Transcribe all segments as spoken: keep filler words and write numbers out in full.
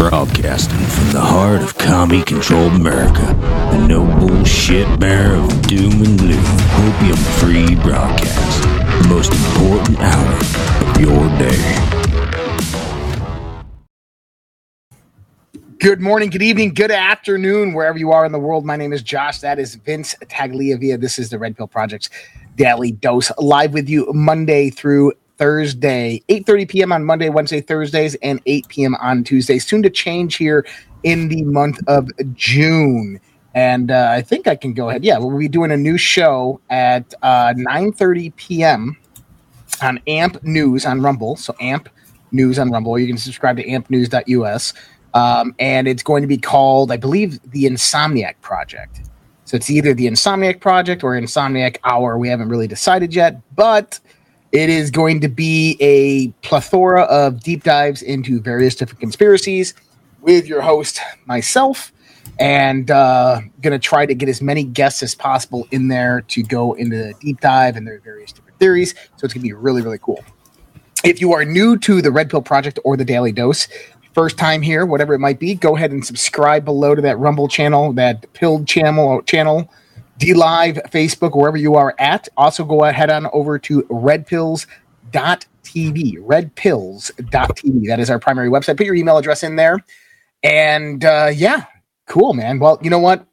Broadcasting from the heart of commie-controlled America, the no bullshit bearer of doom and gloom, opium-free broadcast, the most important hour of your day. Good morning, good evening, good afternoon, wherever you are in the world. My name is Josh. That is Vince Tagliavia. This is the Red Pill Project's Daily Dose, live with you Monday through Thursday, eight thirty p.m. on Monday, Wednesday, Thursdays, and eight p.m. on Tuesdays. Soon to change here in the month of June. And uh, I think I can go ahead. Yeah, we'll be doing a new show at uh, nine thirty p.m. on A M P News on Rumble. So A M P News on Rumble. You can subscribe to amp news dot u s. Um, and it's going to be called, I believe, the Insomniac Project. So it's either the Insomniac Project or Insomniac Hour. We haven't really decided yet, but it is going to be a plethora of deep dives into various different conspiracies with your host, myself, and uh, going to try to get as many guests as possible in there to go into the deep dive and their various different theories. So it's going to be really, really cool. If you are new to the Red Pill Project or the Daily Dose, first time here, whatever it might be, go ahead and subscribe below to that Rumble channel, that Pilled channel, channel. DLive, Facebook, wherever you are at. Also, go ahead on over to red pills dot t v. red pills dot t v. That is our primary website. Put your email address in there. And uh, yeah, cool, man. Well, you know what?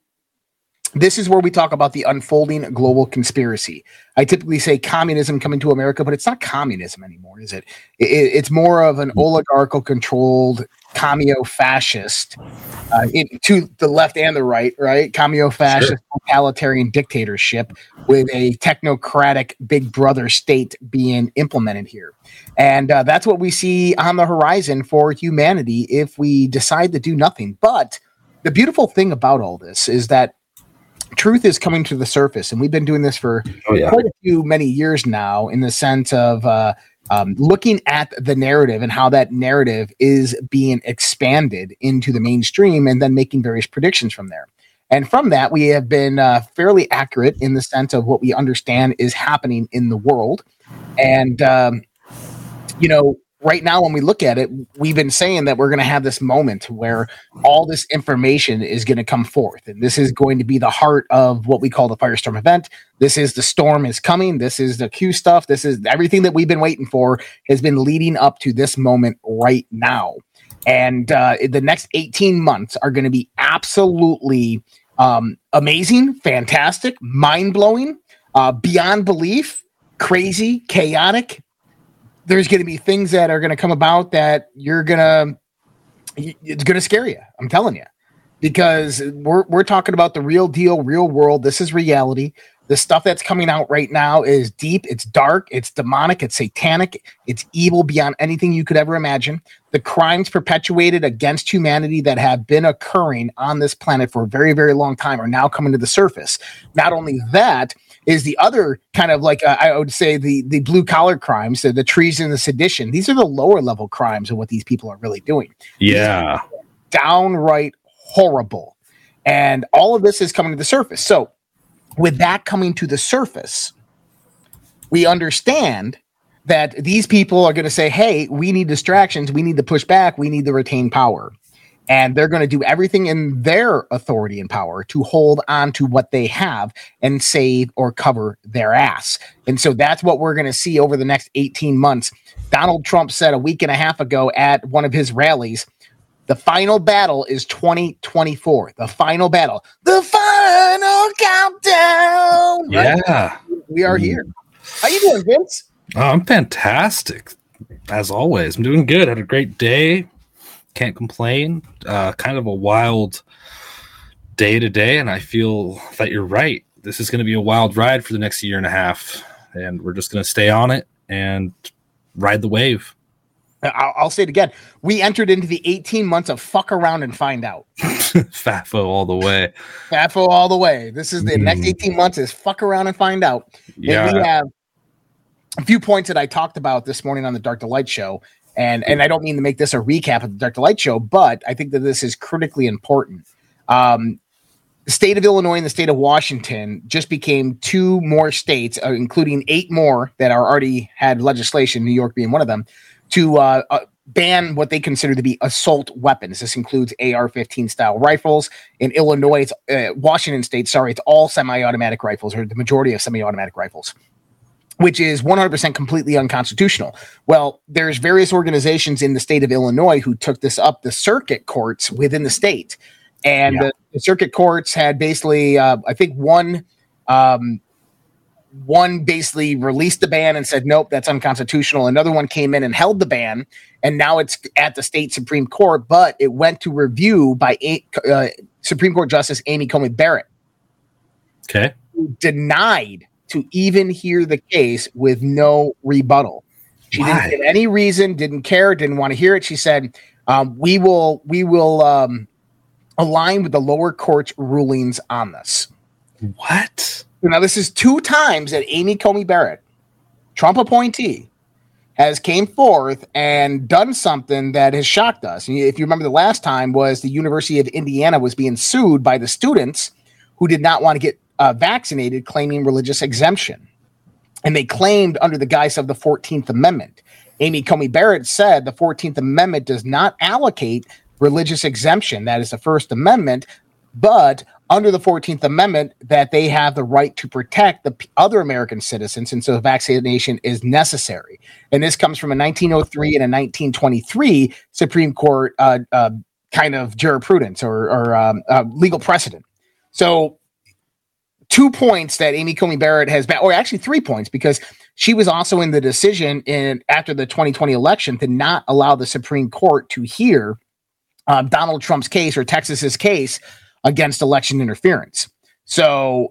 This is where we talk about the unfolding global conspiracy. I typically say communism coming to America, but it's not communism anymore, is it? it it's more of an oligarchical controlled commio fascist uh, in, to the left and the right, right? Commio fascist, sure. Totalitarian dictatorship with a technocratic big brother state being implemented here. And uh, that's what we see on the horizon for humanity if we decide to do nothing. But the beautiful thing about all this is that truth is coming to the surface, and we've been doing this for oh, yeah. quite a few many years now in the sense of uh, um, looking at the narrative and how that narrative is being expanded into the mainstream and then making various predictions from there. And from that, we have been uh, fairly accurate in the sense of what we understand is happening in the world. And, um, you know, right now, when we look at it, we've been saying that we're going to have this moment where all this information is going to come forth. And this is going to be the heart of what we call the firestorm event. This is the storm is coming. This is the Q stuff. This is everything that we've been waiting for has been leading up to this moment right now. And uh, the next eighteen months are going to be absolutely um, amazing, fantastic, mind-blowing, uh, beyond belief, crazy, chaotic. There's going to be things that are going to come about that you're going to, it's going to scare you. I'm telling you, because we're, we're talking about the real deal, real world. This is reality. The stuff that's coming out right now is deep. It's dark. It's demonic. It's satanic. It's evil beyond anything you could ever imagine. The crimes perpetuated against humanity that have been occurring on this planet for a very, very long time are now coming to the surface. Not only that, is the other kind of like, uh, I would say, the the blue-collar crimes, the, the treason and the sedition. These are the lower-level crimes of what these people are really doing. Yeah. Downright horrible. And all of this is coming to the surface. So with that coming to the surface, we understand that these people are going to say, hey, we need distractions. We need to push back. We need to retain power. And they're going to do everything in their authority and power to hold on to what they have and save or cover their ass. And so that's what we're going to see over the next eighteen months. Donald Trump said a week and a half ago at one of his rallies, the final battle is twenty twenty-four. The final battle. The final countdown. Right? Yeah. We are here. How you doing, Vince? Oh, I'm fantastic. As always, I'm doing good. Had a great day. Can't complain. Uh, kind of a wild day to day, and I feel that you're right. This is going to be a wild ride for the next year and a half, and we're just going to stay on it and ride the wave. I'll, I'll say it again. We entered into the eighteen months of fuck around and find out. F A F O all the way. F A F O all the way. This is the mm. next eighteen months is fuck around and find out. Yeah. And we have a few points that I talked about this morning on the Dark to Light show. And and I don't mean to make this a recap of the Dark to Light show, but I think that this is critically important. Um, the state of Illinois and the state of Washington just became two more states, uh, including eight more that are already had legislation, New York being one of them, to uh, uh, ban what they consider to be assault weapons. This includes A R fifteen style rifles. In Illinois, it's, uh, Washington state, sorry, it's all semi-automatic rifles, or the majority of semi-automatic rifles, which is one hundred percent completely unconstitutional. Well, there's various organizations in the state of Illinois who took this up the circuit courts within the state. And yeah. the, the circuit courts had basically, uh, I think one, um, one basically released the ban and said, nope, that's unconstitutional. Another one came in and held the ban, and now it's at the state Supreme Court, but it went to review by uh, Supreme Court Justice Amy Coney Barrett. Okay. Who denied to even hear the case with no rebuttal. She Why? didn't give any reason, didn't care, didn't want to hear it. She said, um, we will, we will um, align with the lower court's rulings on this. What? Now, this is two times that Amy Coney Barrett, Trump appointee, has came forth and done something that has shocked us. If you remember, the last time was the University of Indiana was being sued by the students who did not want to get uh, vaccinated, claiming religious exemption. And they claimed under the guise of the fourteenth Amendment. Amy Coney Barrett said the fourteenth Amendment does not allocate religious exemption. That is the First Amendment, but under the fourteenth Amendment, that they have the right to protect the p- other American citizens, and so vaccination is necessary. And this comes from a nineteen oh three and a nineteen twenty-three Supreme Court uh, uh, kind of jurisprudence or, or um, uh, legal precedent. So two points that Amy Coney Barrett has ba- – or actually three points, because she was also in the decision in after the twenty twenty election to not allow the Supreme Court to hear uh, Donald Trump's case or Texas's case against election interference. So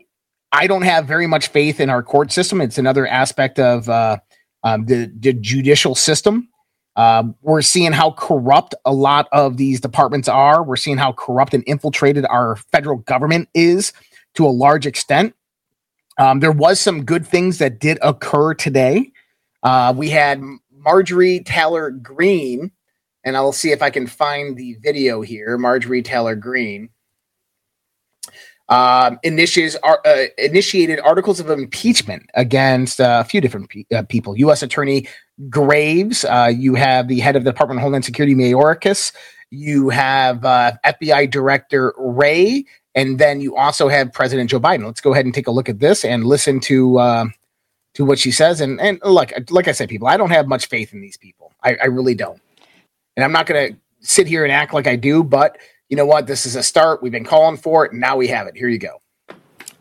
I don't have very much faith in our court system. It's another aspect of uh, um, the, the judicial system. Um, we're seeing how corrupt a lot of these departments are. We're seeing how corrupt and infiltrated our federal government is to a large extent. Um, there was some good things that did occur today. Uh, we had Marjorie Taylor Greene, and I'll see if I can find the video here. Marjorie Taylor Greene. Um, initiates, uh, initiated articles of impeachment against uh, a few different pe- uh, people. U S. Attorney Graves. Uh, you have the head of the Department of Homeland Security, Mayorkas. You have uh, F B I Director Wray. And then you also have President Joe Biden. Let's go ahead and take a look at this and listen to uh, to what she says. And, and look, like I said, people, I don't have much faith in these people. I, I really don't. And I'm not going to sit here and act like I do, but you know what? This is a start. We've been calling for it, and now we have it. Here you go.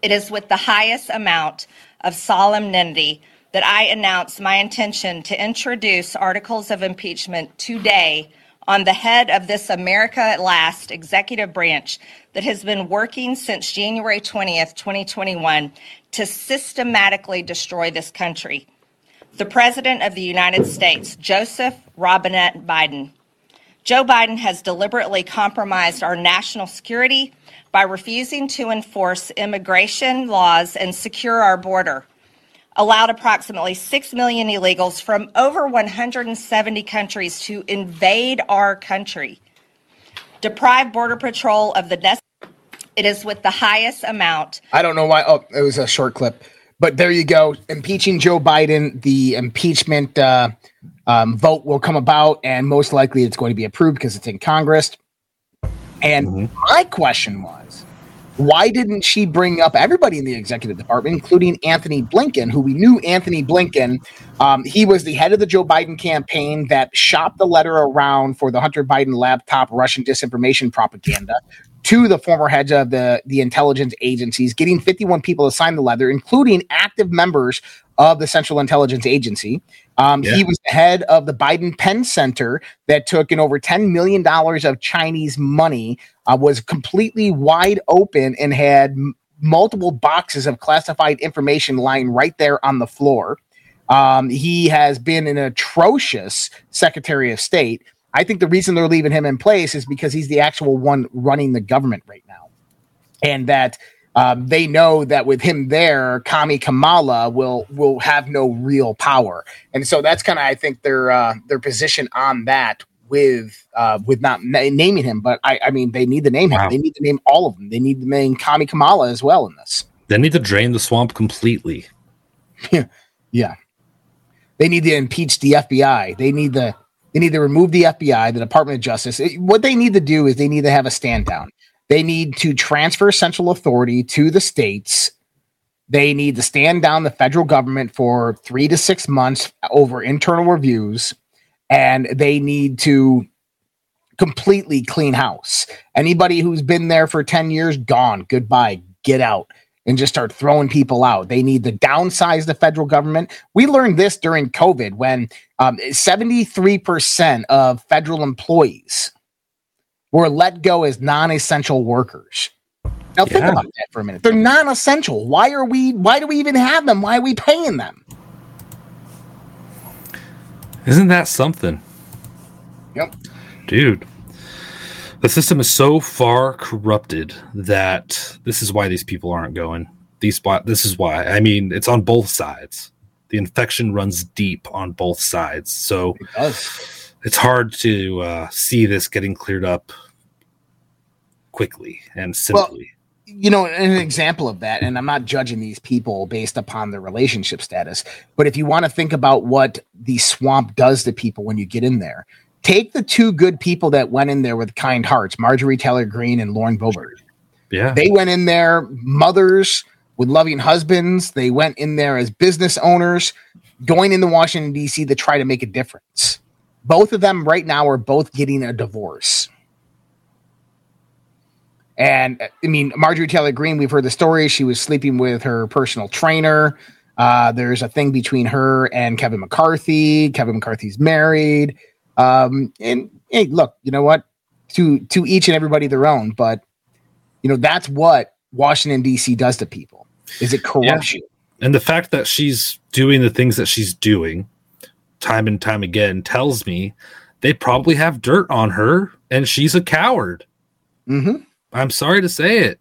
It is with the highest amount of solemnity that I announce my intention to introduce articles of impeachment today on the head of this America at Last executive branch that has been working since January twentieth, twenty twenty-one to systematically destroy this country. The President of the United States, Joseph Robinette Biden. Joe Biden has deliberately compromised our national security by refusing to enforce immigration laws and secure our border, allowed approximately six million illegals from over one hundred seventy countries to invade our country, deprived Border Patrol of the necessary. It is with the highest amount. I don't know why. Oh, it was a short clip. But there you go. Impeaching Joe Biden, the impeachment uh, um, vote will come about, and most likely it's going to be approved because it's in Congress. And mm-hmm. my question was, why didn't she bring up everybody in the executive department, including Anthony Blinken, who we knew Anthony Blinken? Um, he was the head of the Joe Biden campaign that shopped the letter around for the Hunter Biden laptop Russian disinformation propaganda to the former heads of the, the intelligence agencies, getting fifty-one people to sign the letter, including active members of the Central Intelligence Agency. Um, yeah. He was the head of the Biden Penn Center that took in over ten million dollars of Chinese money, uh, was completely wide open and had m- multiple boxes of classified information lying right there on the floor. Um, he has been an atrocious Secretary of State. I think the reason they're leaving him in place is because he's the actual one running the government right now. And that um, they know that with him there, Kami Kamala will will have no real power. And so that's kind of, I think, their uh, their position on that with uh, with not na- naming him. But, I, I mean, they need to name him. Wow. They need to name all of them. They need to name Kami Kamala as well in this. They need to drain the swamp completely. Yeah. Yeah. They need to impeach the F B I. They need the... They need to remove the F B I, the Department of Justice. It, what they need to do is they need to have a stand down. They need to transfer central authority to the states. They need to stand down the federal government for three to six months over internal reviews. And they need to completely clean house. Anybody who's been there for ten years, gone, goodbye, get out, and just start throwing people out. They need to downsize the federal government. We learned this during COVID when um, seventy-three percent of federal employees were let go as non-essential workers. Now, yeah. think about that for a minute. They're non-essential. Why are we? Why do we even have them? Why are we paying them? Isn't that something? Yep. Dude, the system is so far corrupted that this is why these people aren't going. These This is why. I mean, it's on both sides. The infection runs deep on both sides. So it does. It's hard to uh, see this getting cleared up quickly and simply. Well, you know, an example of that, and I'm not judging these people based upon their relationship status, but if you want to think about what the swamp does to people when you get in there, take the two good people that went in there with kind hearts, Marjorie Taylor Greene and Lauren Boebert. Yeah. They went in there mothers with loving husbands. They went in there as business owners going into Washington, D C to try to make a difference. Both of them right now are both getting a divorce. And I mean, Marjorie Taylor Greene, we've heard the story. She was sleeping with her personal trainer. Uh, there's a thing between her and Kevin McCarthy. Kevin McCarthy's married. Um, and hey, look, you know what, to, to each and everybody their own, but you know, that's what Washington D C does to people. Is it corruption? Yeah. And the fact that she's doing the things that she's doing time and time again tells me they probably have dirt on her and she's a coward. Mm-hmm. I'm sorry to say it,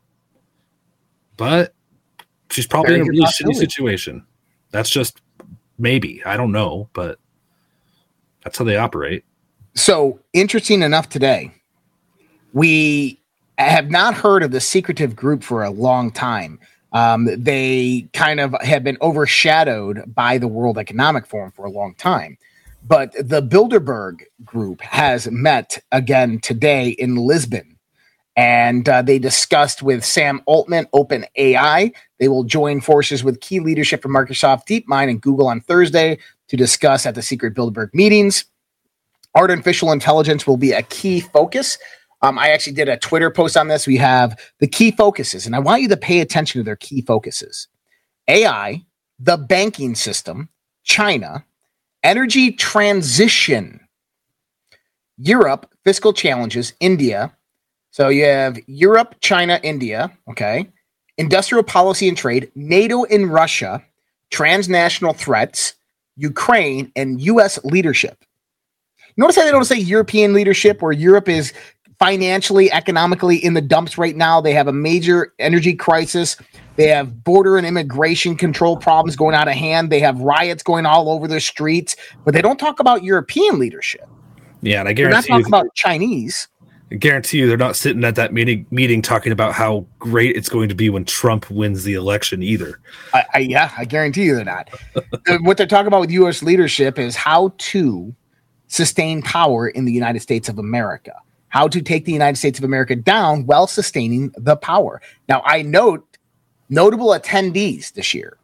but she's probably Very in a really shitty situation. That's just maybe, I don't know, but that's how they operate. So, interesting enough today, we have not heard of the secretive group for a long time. Um, they kind of have been overshadowed by the World Economic Forum for a long time. But the Bilderberg group has met again today in Lisbon. And uh, they discussed with Sam Altman, OpenAI. They will join forces with key leadership from Microsoft, DeepMind, and Google on Thursday to discuss at the secret Bilderberg meetings. Artificial intelligence will be a key focus. Um, I actually did a Twitter post on this. We have the key focuses, and I want you to pay attention to their key focuses. A I, the banking system, China, energy transition, Europe, fiscal challenges, India. So you have Europe, China, India, okay, industrial policy and trade, NATO and Russia, transnational threats, Ukraine, and U S leadership. Notice how they don't say European leadership, where Europe is financially, economically in the dumps right now. They have a major energy crisis. They have border and immigration control problems going out of hand. They have riots going all over the streets, but they don't talk about European leadership. Yeah, and I guarantee they're not talking about Chinese. I guarantee you they're not sitting at that meeting meeting talking about how great it's going to be when Trump wins the election either. I, I, yeah, I guarantee you they're not. What they're talking about with U S leadership is how to sustain power in the United States of America, how to take the United States of America down while sustaining the power. Now, I note notable attendees this year.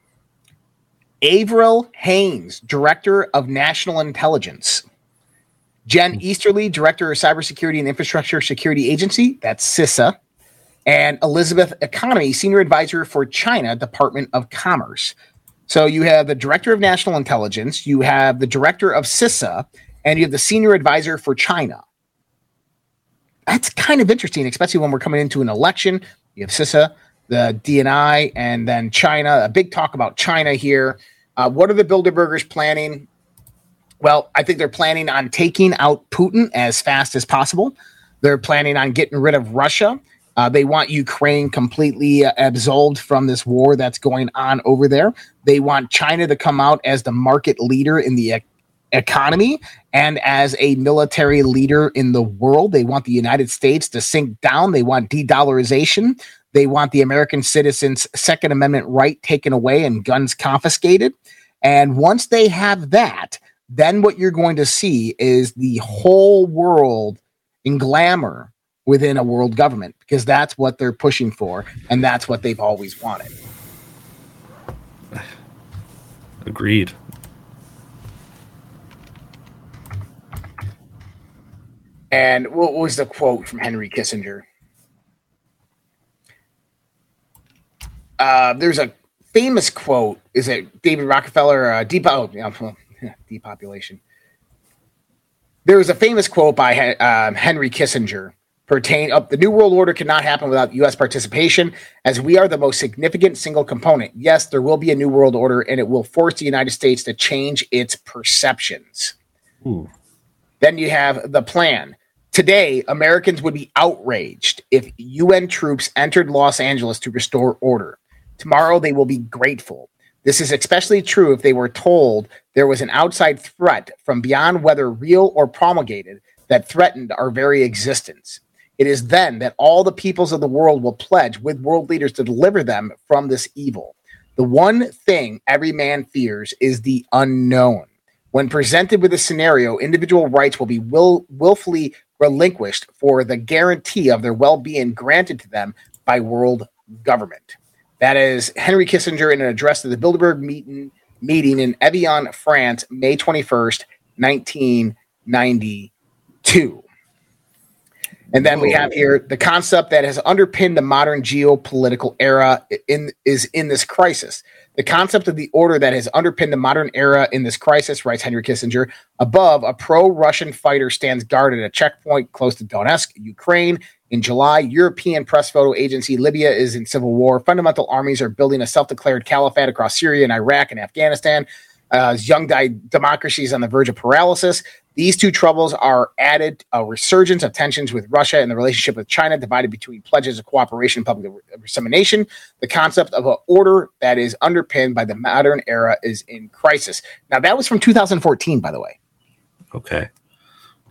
Avril Haines, Director of National Intelligence. Jen Easterly, Director of Cybersecurity and Infrastructure Security Agency, that's CISA, and Elizabeth Economy, Senior Advisor for China, Department of Commerce. So you have the Director of National Intelligence, you have the Director of CISA, and you have the Senior Advisor for China. That's kind of interesting, especially when we're coming into an election. You have CISA, the D N I, and then China. A big talk about China here. Uh, what are the Bilderbergers planning? Well, I think they're planning on taking out Putin as fast as possible. They're planning on getting rid of Russia. Uh, they want Ukraine completely uh, absolved from this war that's going on over there. They want China to come out as the market leader in the e- economy and as a military leader in the world. They want the United States to sink down. They want de-dollarization. They want the American citizens' Second Amendment right taken away and guns confiscated. And once they have that, then what you're going to see is the whole world in glamour within a world government, because that's what they're pushing for, and that's what they've always wanted. Agreed. And what was the quote from Henry Kissinger? Uh, there's a famous quote. Is it David Rockefeller? Uh, deep, oh, yeah, depopulation. There was a famous quote by uh, Henry Kissinger pertain up. Oh, the New World Order cannot happen without U S participation, as we are the most significant single component. Yes, there will be a New World Order, and it will force the United States to change its perceptions. Ooh. Then you have the plan. Today, Americans would be outraged if U N troops entered Los Angeles to restore order. Tomorrow, they will be grateful. This is especially true if they were told there was an outside threat from beyond, whether real or promulgated, that threatened our very existence. It is then that all the peoples of the world will pledge with world leaders to deliver them from this evil. The one thing every man fears is the unknown. When presented with a scenario, individual rights will be will, willfully relinquished for the guarantee of their well-being granted to them by world government. That is Henry Kissinger in an address to the Bilderberg meeting, meeting in Evian, France, May twenty-first, nineteen ninety-two. And then Whoa. we have here the concept that has underpinned the modern geopolitical era in is in this crisis. The concept of the order that has underpinned the modern era in this crisis, writes Henry Kissinger. Above, a pro-Russian fighter stands guard at a checkpoint close to Donetsk, Ukraine. In July, European press photo agency Libya is in civil war. Fundamental armies are building a self-declared caliphate across Syria and Iraq and Afghanistan. Uh, young di- democracies on the verge of paralysis. These two troubles are added a resurgence of tensions with Russia and the relationship with China, divided between pledges of cooperation and public dissemination. The concept of an order that is underpinned by the modern era is in crisis. Now, that was from two thousand fourteen, by the way. Okay.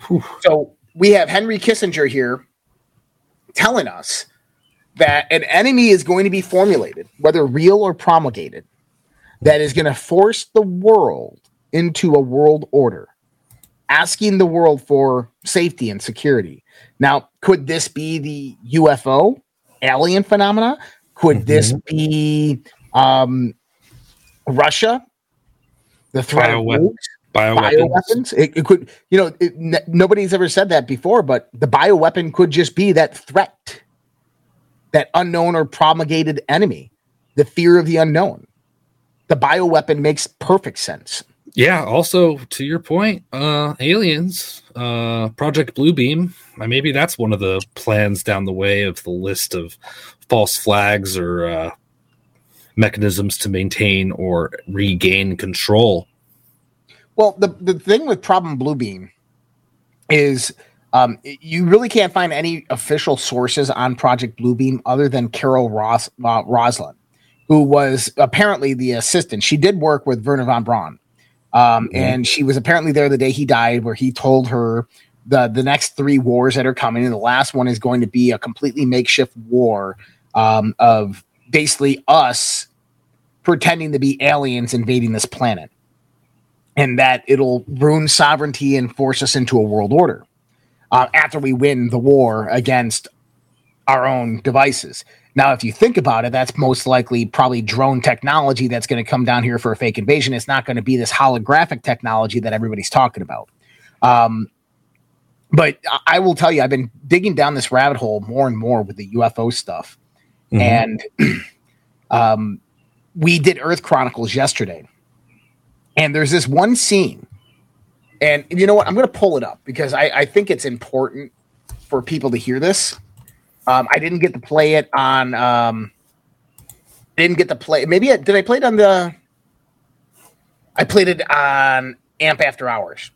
Whew. So we have Henry Kissinger here telling us that an enemy is going to be formulated, whether real or promulgated, that is going to force the world into a world order, asking the world for safety and security. Now, could this be the U F O alien phenomena? Could mm-hmm. this be um, Russia? The threat Bio- of bioweapons. bioweapons? It, it could, you know, it, n- nobody's ever said that before, but the bioweapon could just be that threat, that unknown or promulgated enemy, the fear of the unknown. The bioweapon makes perfect sense. Yeah, also, to your point, uh, aliens, uh, Project Bluebeam, maybe that's one of the plans down the way of the list of false flags or uh, mechanisms to maintain or regain control. Well, the, the thing with Problem Bluebeam is um, you really can't find any official sources on Project Bluebeam other than Carol Ross uh, Roslin, who was apparently the assistant. She did work with Wernher von Braun. Um, mm-hmm. And she was apparently there the day he died, where he told her the, the next three wars that are coming. And the last one is going to be a completely makeshift war um, of basically us pretending to be aliens invading this planet, and that it'll ruin sovereignty and force us into a world order uh, after we win the war against our own devices. Now, if you think about it, that's most likely probably drone technology that's going to come down here for a fake invasion. It's not going to be this holographic technology that everybody's talking about. Um, but I will tell you, I've been digging down this rabbit hole more and more with the U F O stuff. Mm-hmm. And um, we did Earth Chronicles yesterday. And there's this one scene. And you know what? I'm going to pull it up because I, I think it's important for people to hear this. Um, I didn't get to play it on. Um, didn't get to play. Maybe I, did I play it on the? I played it on A M P After Hours.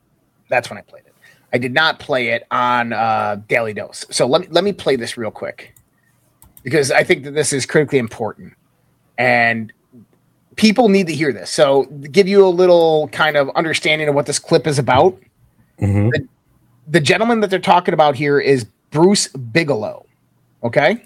That's when I played it. I did not play it on uh, Daily Dose. So let me let me play this real quick, because I think that this is critically important, and people need to hear this. So to give you a little kind of understanding of what this clip is about. Mm-hmm. The, the gentleman that they're talking about here is Bruce Bigelow. Okay.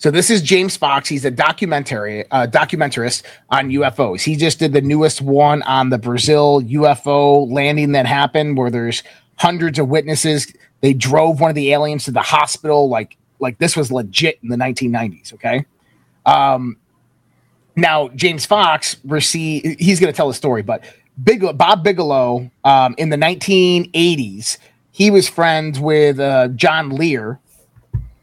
So this is James Fox. He's a documentary uh, documentarist on U F Os. He just did the newest one on the Brazil U F O landing that happened, where there's hundreds of witnesses. They drove one of the aliens to the hospital. Like, like this was legit in the nineteen nineties. Okay. Um, now James Fox received, he's going to tell a story, but Big, Bob Bigelow, um, in the nineteen eighties, he was friends with, uh, John Lear.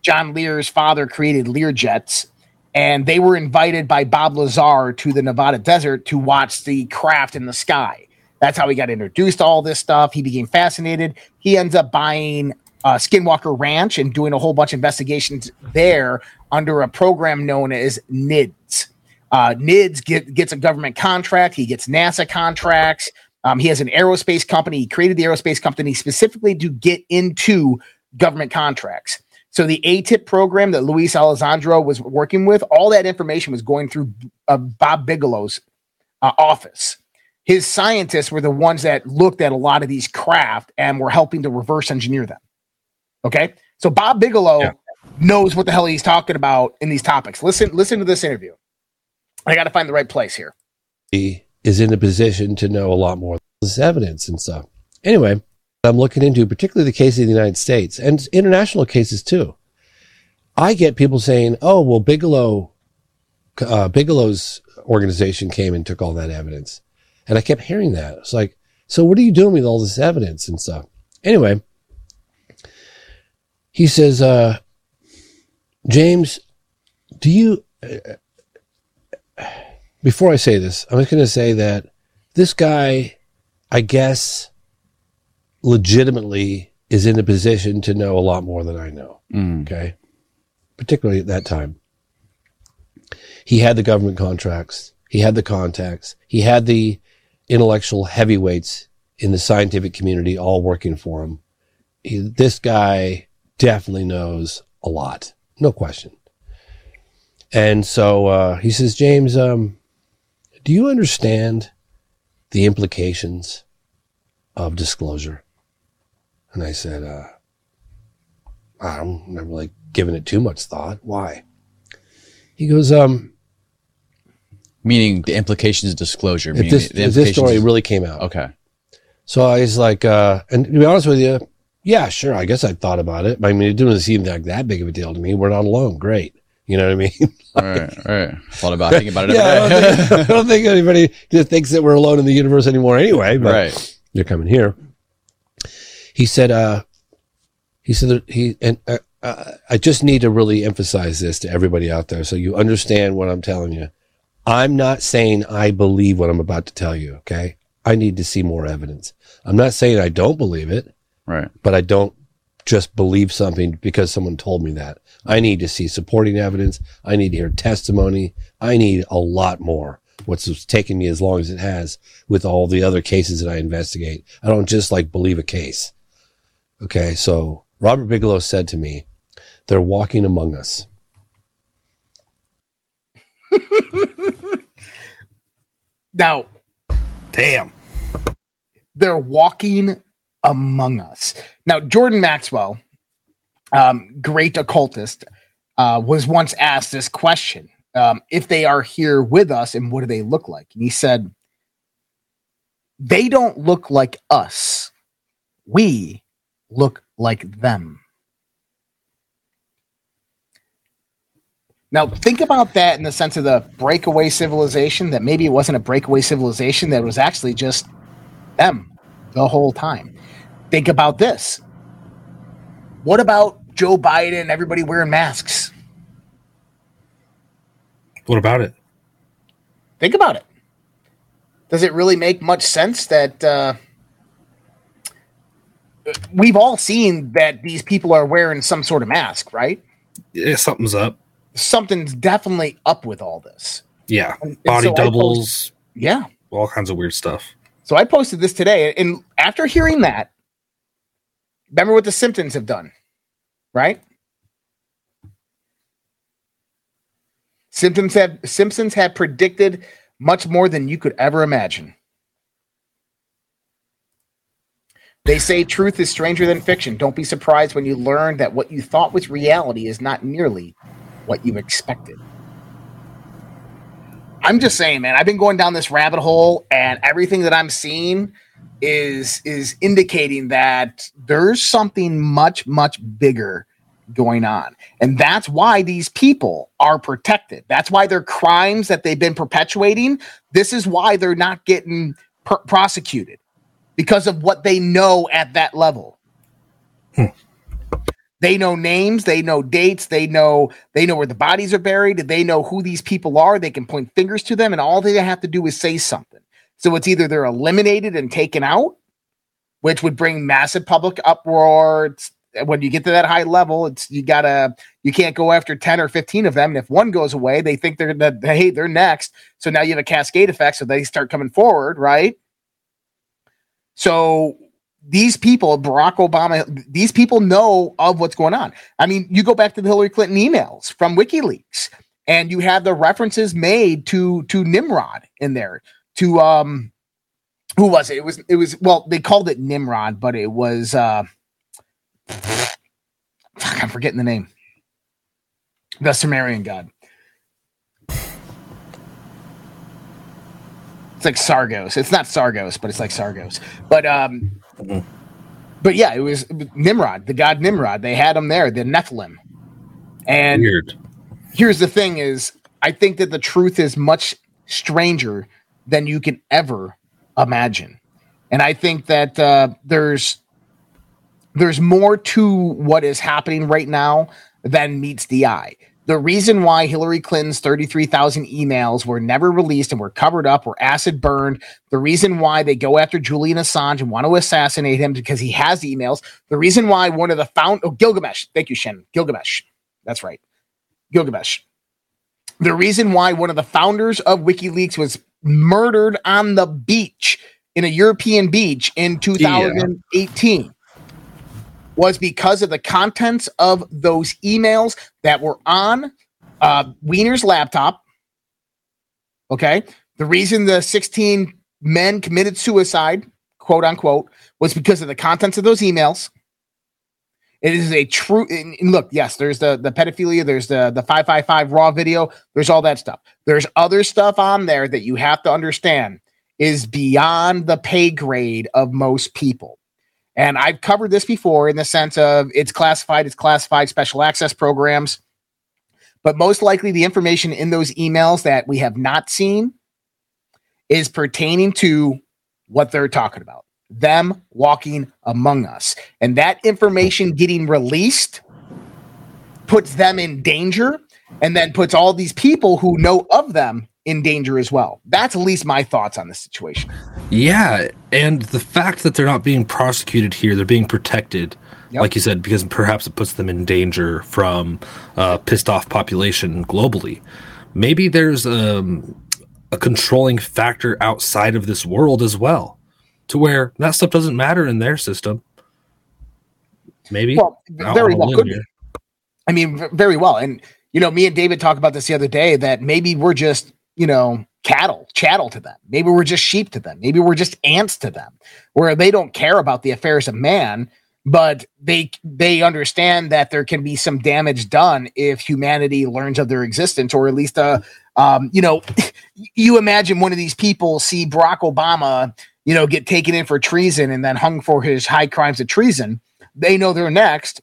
John Lear's father created Learjets, and they were invited by Bob Lazar to the Nevada desert to watch the craft in the sky. That's how he got introduced to all this stuff. He became fascinated. He ends up buying uh, Skinwalker Ranch and doing a whole bunch of investigations there under a program known as N I D S. Uh, N I D S get, gets a government contract. He gets NASA contracts. Um, he has an aerospace company. He created the aerospace company specifically to get into government contracts. So the A T I P program that Luis Alessandro was working with, all that information was going through uh, Bob Bigelow's uh, office. His scientists were the ones that looked at a lot of these craft and were helping to reverse engineer them. Okay. So Bob Bigelow yeah. knows what the hell he's talking about in these topics. Listen, listen to this interview. I got to find the right place here. He is in a position to know a lot more of this evidence and stuff. Anyway, I'm looking into particularly the case of the United States and international cases too. I get people saying, oh, well, Bigelow, uh, Bigelow's organization came and took all that evidence. And I kept hearing that. It's like, so what are you doing with all this evidence and stuff? Anyway, he says, uh, James, do you, uh, before I say this, I'm just going to say that this guy, I guess, legitimately is in a position to know a lot more than I know. Mm. Okay. Particularly at that time. He had the government contracts. He had the contacts. He had the intellectual heavyweights in the scientific community all working for him. He, this guy definitely knows a lot, no question. And so uh, he says, James, um, do you understand the implications of disclosure? And I said, uh, I'm not really giving it too much thought. Why? He goes, um, meaning the implications of disclosure. If this, the if this story really came out. Okay. So I was like, uh, and to be honest with you, yeah, sure. I guess I thought about it. But I mean, it didn't seem like that big of a deal to me. We're not alone. Great. You know what I mean? Like, all right. All right. Thought about thinking about it. Every yeah, day. I, don't think, I don't think anybody just thinks that we're alone in the universe anymore anyway. But right. You're coming here. He said, uh, he said, that he, and uh, uh, I just need to really emphasize this to everybody out there so you understand what I'm telling you. I'm not saying I believe what I'm about to tell you, okay? I need to see more evidence. I'm not saying I don't believe it, right? But I don't just believe something because someone told me that. I need to see supporting evidence. I need to hear testimony. I need a lot more. What's taken me as long as it has with all the other cases that I investigate. I don't just like believe a case. Okay, so Robert Bigelow said to me, they're walking among us. Now, damn, they're walking among us. Now, Jordan Maxwell, um, great occultist, uh, was once asked this question, um, if they are here with us and what do they look like? And he said, they don't look like us. We look like them. Now, think about that in the sense of the breakaway civilization, that maybe it wasn't a breakaway civilization, that it was actually just them the whole time. Think about this. What about Joe Biden and everybody wearing masks? What about it? Think about it. Does it really make much sense that uh, we've all seen that these people are wearing some sort of mask, right? Yeah, something's up. Something's definitely up with all this. Yeah. And, Body and so doubles. Post, yeah. All kinds of weird stuff. So I posted this today. And after hearing that, remember what the Simpsons have done, right? Simpsons have, Simpsons have predicted much more than you could ever imagine. They say truth is stranger than fiction. Don't be surprised when you learn that what you thought was reality is not nearly what you expected. I'm just saying, man, I've been going down this rabbit hole, and everything that I'm seeing is is indicating that there's something much, much bigger going on. And that's why these people are protected. That's why their crimes that they've been perpetuating, this is why they're not getting per- prosecuted, because of what they know at that level. Hmm. They know names, they know dates, they know they know where the bodies are buried, they know who these people are, they can point fingers to them, and all they have to do is say something. So it's either they're eliminated and taken out, which would bring massive public uproar. It's, when you get to that high level, it's you gotta you can't go after ten or fifteen of them, and if one goes away, they think they're that hey, they're next. So now you have a cascade effect, so they start coming forward, right? So these people, Barack Obama, these people know of what's going on. I mean, you go back to the Hillary Clinton emails from WikiLeaks, and you have the references made to to Nimrod in there. To um, who was it? It was it was well, they called it Nimrod, but it was uh, fuck, I'm forgetting the name. The Sumerian god. It's like Sargos. It's not Sargos, but it's like Sargos. But um. Mm-hmm. But yeah, it was Nimrod, the god Nimrod. They had him there, the Nephilim. And Weird. Here's the thing is, I think that the truth is much stranger than you can ever imagine. And I think that uh, there's there's more to what is happening right now than meets the eye. The reason why Hillary Clinton's thirty-three thousand emails were never released and were covered up or acid burned, the reason why they go after Julian Assange and want to assassinate him because he has emails, the reason why one of the found oh, Gilgamesh, thank you, Shannon, Gilgamesh, that's right, Gilgamesh. The reason why one of the founders of WikiLeaks was murdered on the beach, in a European beach in two thousand eighteen. Yeah. Was because of the contents of those emails that were on uh, Wiener's laptop. Okay. The reason the sixteen men committed suicide, quote unquote, was because of the contents of those emails. It is a true, and look, yes, there's the, the pedophilia, there's the, the five five five raw video, there's all that stuff. There's other stuff on there that you have to understand is beyond the pay grade of most people. And I've covered this before in the sense of it's classified, it's classified special access programs. But most likely the information in those emails that we have not seen is pertaining to what they're talking about, them walking among us. And that information getting released puts them in danger and then puts all these people who know of them in danger as well. That's at least my thoughts on the situation. Yeah, and the fact that they're not being prosecuted here, they're being protected, yep. Like you said, because perhaps it puts them in danger from a uh, pissed-off population globally. Maybe there's um, a controlling factor outside of this world as well, to where that stuff doesn't matter in their system. Maybe. Well, very well could be. I mean, very well. And, you know, me and David talked about this the other day, that maybe we're just, you know, cattle, chattel to them. Maybe we're just sheep to them. Maybe we're just ants to them, where they don't care about the affairs of man, but they they understand that there can be some damage done if humanity learns of their existence, or at least, uh, um, you know, you imagine one of these people see Barack Obama, you know, get taken in for treason and then hung for his high crimes of treason. They know they're next.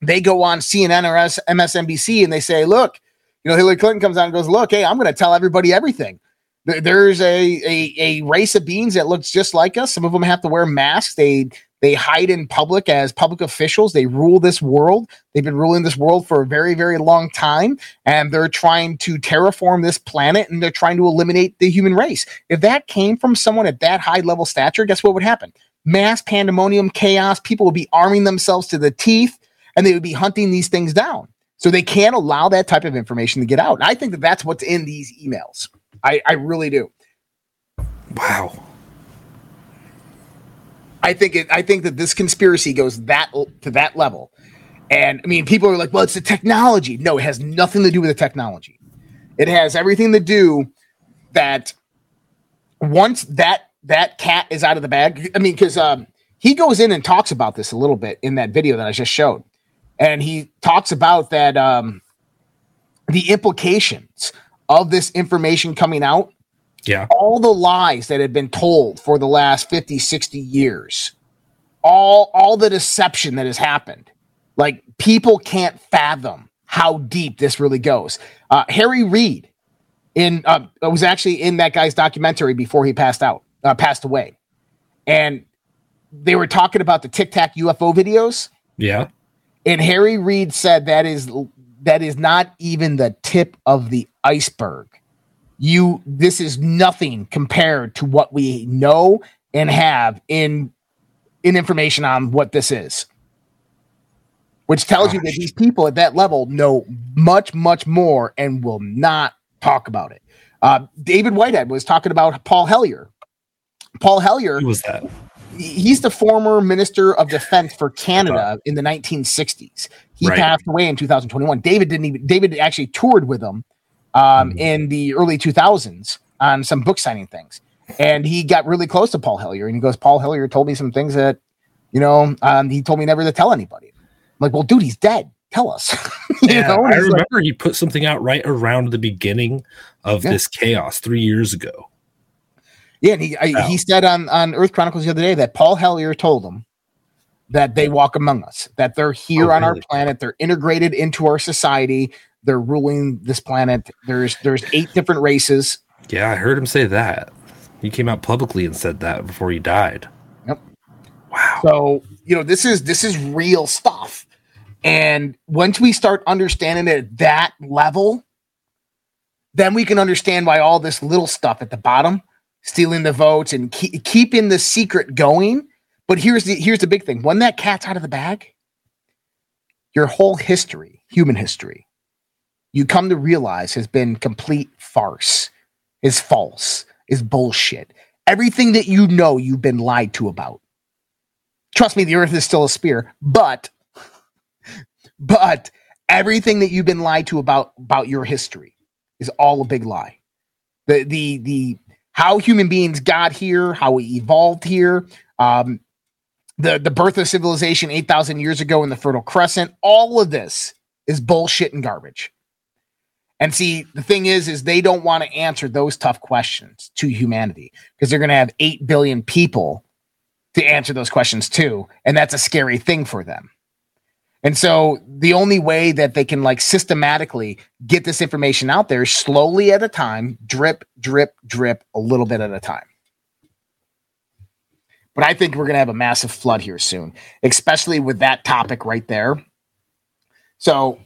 They go on C N N or M S N B C and they say, look, you know, Hillary Clinton comes out and goes, look, hey, I'm going to tell everybody everything. There's a, a a race of beings that looks just like us. Some of them have to wear masks. They they hide in public as public officials. They rule this world. They've been ruling this world for a very, very long time. And they're trying to terraform this planet, and they're trying to eliminate the human race. If that came from someone at that high level stature, guess what would happen? Mass pandemonium, chaos. People would be arming themselves to the teeth, and they would be hunting these things down. So they can't allow that type of information to get out. And I think that that's what's in these emails. I, I really do. Wow. I think it, I think that this conspiracy goes that to that level. And I mean, people are like, well, it's the technology. No, it has nothing to do with the technology. It has everything to do that once that, that cat is out of the bag. I mean, cause um, he goes in and talks about this a little bit in that video that I just showed. And he talks about that um, the implications of this information coming out, yeah, all the lies that had been told for the last fifty, sixty years, all, all the deception that has happened, like people can't fathom how deep this really goes. Uh, Harry Reid in uh, was actually in that guy's documentary before he passed out, uh, passed away. And they were talking about the Tic Tac U F O videos. Yeah. And Harry Reid said that is that is not even the tip of the iceberg. You, this is nothing compared to what we know and have in in information on what this is. Which tells Gosh. you that these people at that level know much, much more and will not talk about it. Uh, David Whitehead was talking about Paul Hellyer. Paul Hellyer, who was that? He's the former Minister of Defense for Canada in the nineteen sixties. He right. passed away in two thousand twenty-one. David didn't even. David actually toured with him um, mm-hmm. in the early two thousands on some book signing things, and he got really close to Paul Hellyer. And he goes, "Paul Hellyer told me some things that, you know, um, he told me never to tell anybody." I'm like, "Well, dude, he's dead. Tell us." you yeah, know? I remember like, he put something out right around the beginning of yeah. this chaos three years ago. Yeah, and he I, he said on, on Earth Chronicles the other day that Paul Hellyer told them that they walk among us, that they're here oh, on really? our planet, they're integrated into our society, they're ruling this planet. There's there's eight different races. Yeah, I heard him say that. He came out publicly and said that before he died. Yep. Wow. So, you know, this is this is real stuff. And once we start understanding it at that level, then we can understand why all this little stuff at the bottom, stealing the votes and keep, keeping the secret going. But here's the here's the big thing. When that cat's out of the bag, your whole history, human history, you come to realize has been complete farce, is false, is bullshit. Everything that you know you've been lied to about. Trust me, the earth is still a sphere, but but everything that you've been lied to about about your history is all a big lie. The the the How human beings got here, how we evolved here, um, the, the birth of civilization eight thousand years ago in the Fertile Crescent, all of this is bullshit and garbage. And see, the thing is, is they don't want to answer those tough questions to humanity because they're going to have eight billion people to answer those questions to, and that's a scary thing for them. And so the only way that they can like systematically get this information out there is slowly at a time, drip, drip, drip, a little bit at a time. But I think we're going to have a massive flood here soon, especially with that topic right there. So,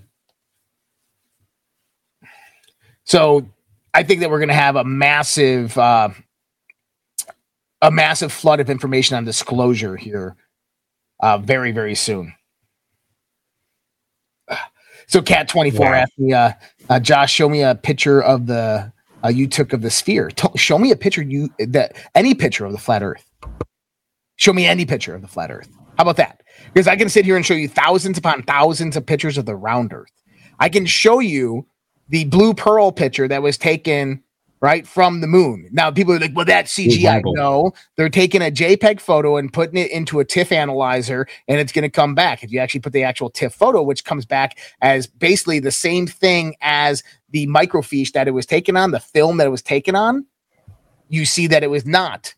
so I think that we're going to have a massive, uh, a massive flood of information on disclosure here uh, very, very soon. So Cat twenty-four yeah. asked me, uh, uh, Josh, show me a picture of the uh, you took of the sphere. T- show me a picture you that any picture of the flat Earth. Show me any picture of the flat Earth. How about that? Because I can sit here and show you thousands upon thousands of pictures of the round Earth. I can show you the blue pearl picture that was taken right from the moon. Now people are like, "Well, that's C G I." No, they're taking a JPEG photo and putting it into a TIFF analyzer, and it's going to come back. If you actually put the actual TIFF photo, which comes back as basically the same thing as the microfiche that it was taken on, the film that it was taken on, you see that it was not.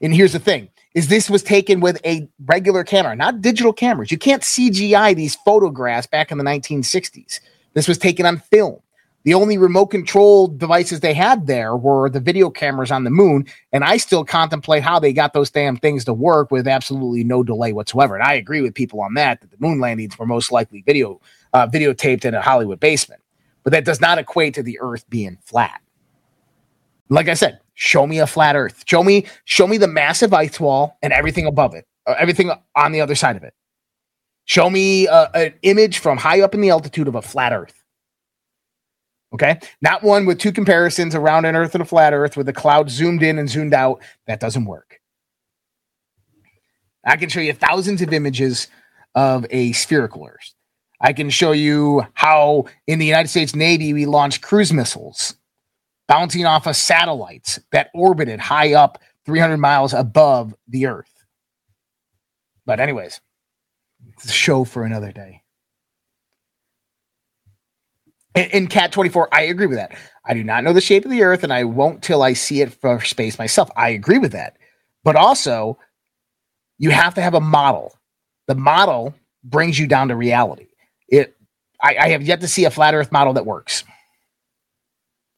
And here's the thing: is this was taken with a regular camera, not digital cameras. You can't C G I these photographs back in the nineteen sixties. This was taken on film. The only remote control devices they had there were the video cameras on the moon. And I still contemplate how they got those damn things to work with absolutely no delay whatsoever. And I agree with people on that, that the moon landings were most likely video uh, videotaped in a Hollywood basement. But that does not equate to the earth being flat. Like I said, show me a flat earth. Show me, show me the massive ice wall and everything above it, or everything on the other side of it. Show me uh, an image from high up in the altitude of a flat earth. Okay, not one with two comparisons, a round earth and a flat earth with the cloud zoomed in and zoomed out. That doesn't work. I can show you thousands of images of a spherical earth. I can show you how in the United States Navy, we launched cruise missiles bouncing off of satellites that orbited high up three hundred miles above the earth. But anyways, it's a show for another day. In Cat twenty-four, I agree with that. I do not know the shape of the Earth, and I won't till I see it from space myself. I agree with that. But also, you have to have a model. The model brings you down to reality. It. I, I have yet to see a flat Earth model that works.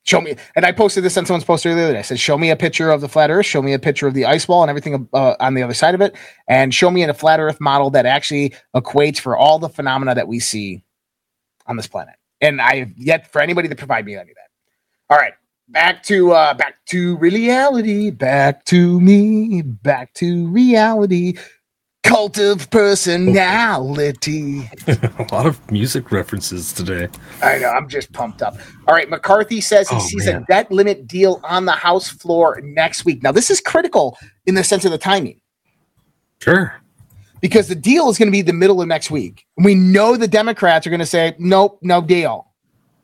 Show me, and I posted this on someone's post earlier that I said, show me a picture of the flat Earth, show me a picture of the ice wall and everything uh, on the other side of it, and show me in a flat Earth model that actually equates for all the phenomena that we see on this planet. And I have yet for anybody to provide me any of that. All right, back to uh, back to reality, back to me, back to reality. Cult of personality. A lot of music references today. I know. I'm just pumped up. All right. McCarthy says he oh, sees man. a debt limit deal on the House floor next week. Now, this is critical in the sense of the timing. Sure. Because the deal is going to be the middle of next week. We know the Democrats are going to say, nope, no deal,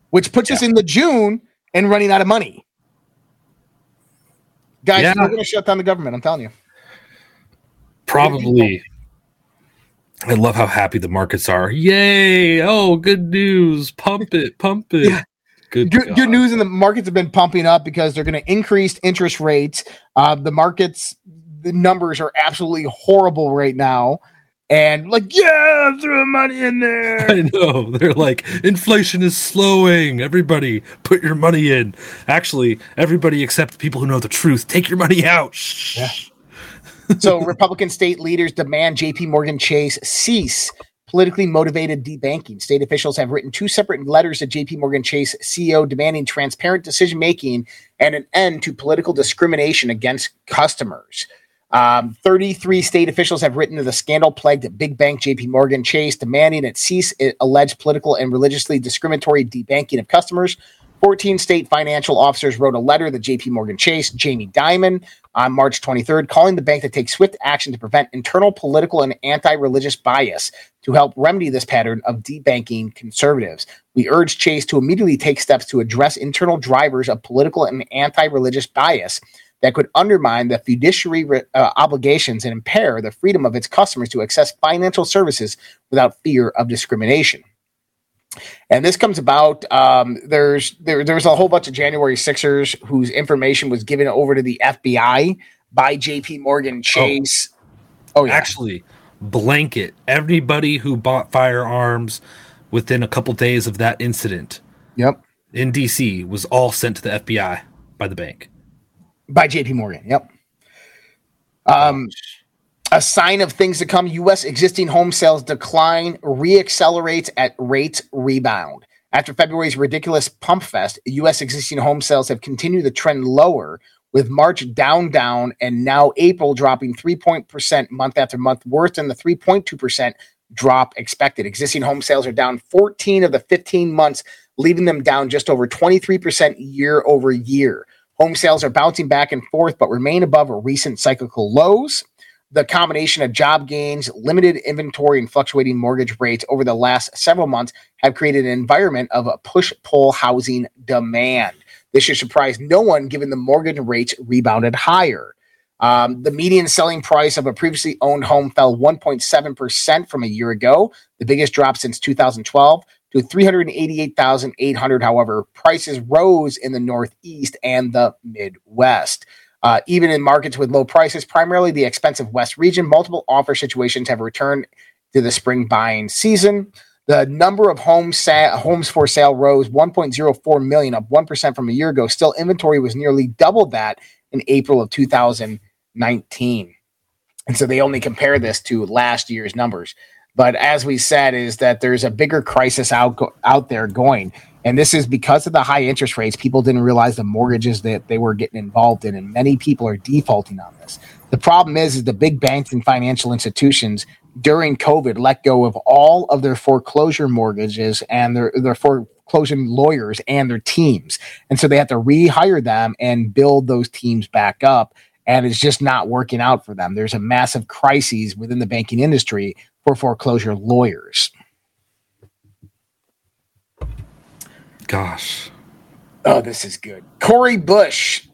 which puts yeah. us into June and running out of money. Guys, yeah. we're going to shut down the government. I'm telling you. Probably. I love how happy the markets are. Yay. Oh, good news. Pump it. Pump it. Yeah. Good, good, good news. And the markets have been pumping up because they're going to increase interest rates. Uh, the markets, the numbers are absolutely horrible right now. And like, yeah, throw money in there. I know. They're like, inflation is slowing. Everybody put your money in. Actually, everybody except people who know the truth. Take your money out. Shh. Yeah. So Republican state leaders demand J P Morgan Chase cease politically motivated debanking. State officials have written two separate letters to J P Morgan Chase C E O demanding transparent decision-making and an end to political discrimination against customers. Um, thirty-three state officials have written to the scandal-plagued big bank J P Morgan Chase demanding it cease it alleged political and religiously discriminatory debanking of customers. fourteen state financial officers wrote a letter to J P Morgan Chase, Jamie Dimon, on March twenty-third, calling the bank to take swift action to prevent internal political and anti-religious bias to help remedy this pattern of debanking conservatives. We urge Chase to immediately take steps to address internal drivers of political and anti-religious bias that could undermine the fiduciary re- uh, obligations and impair the freedom of its customers to access financial services without fear of discrimination. And this comes about, um, there's there, there was a whole bunch of January sixers whose information was given over to the F B I by J P Morgan Chase. Oh, oh yeah. Actually, blanket. Everybody who bought firearms within a couple days of that incident yep. in D C was all sent to the F B I by the bank. By J P Morgan, yep. Um. A sign of things to come, U S existing home sales decline reaccelerates at rates rebound. After February's ridiculous pump fest, U S existing home sales have continued the trend lower, with March down, down, and now April dropping three point zero percent month after month, worse than the three point two percent drop expected. Existing home sales are down fourteen of the fifteen months, leaving them down just over twenty-three percent year over year. Home sales are bouncing back and forth, but remain above recent cyclical lows. The combination of job gains, limited inventory, and fluctuating mortgage rates over the last several months have created an environment of a push-pull housing demand. This should surprise no one given the mortgage rates rebounded higher. Um, the median selling price of a previously owned home fell one point seven percent from a year ago, the biggest drop since two thousand twelve, to three hundred eighty-eight thousand eight hundred dollars. However, prices rose in the Northeast and the Midwest. Uh, even in markets with low prices, primarily the expensive West region, multiple offer situations have returned to the spring buying season. The number of home sa- homes for sale rose one point zero four million, up one percent from a year ago. Still, inventory was nearly double that in April of two thousand nineteen. And so they only compare this to last year's numbers. But as we said, is that there's a bigger crisis out, go- out there going. And this is because of the high interest rates. People didn't realize the mortgages that they were getting involved in, and many people are defaulting on this. The problem is, is the big banks and financial institutions during COVID let go of all of their foreclosure mortgages and their, their foreclosure lawyers and their teams. And so they have to rehire them and build those teams back up, and it's just not working out for them. There's a massive crisis within the banking industry for foreclosure lawyers. Gosh. Oh, this is good. Cori Bush,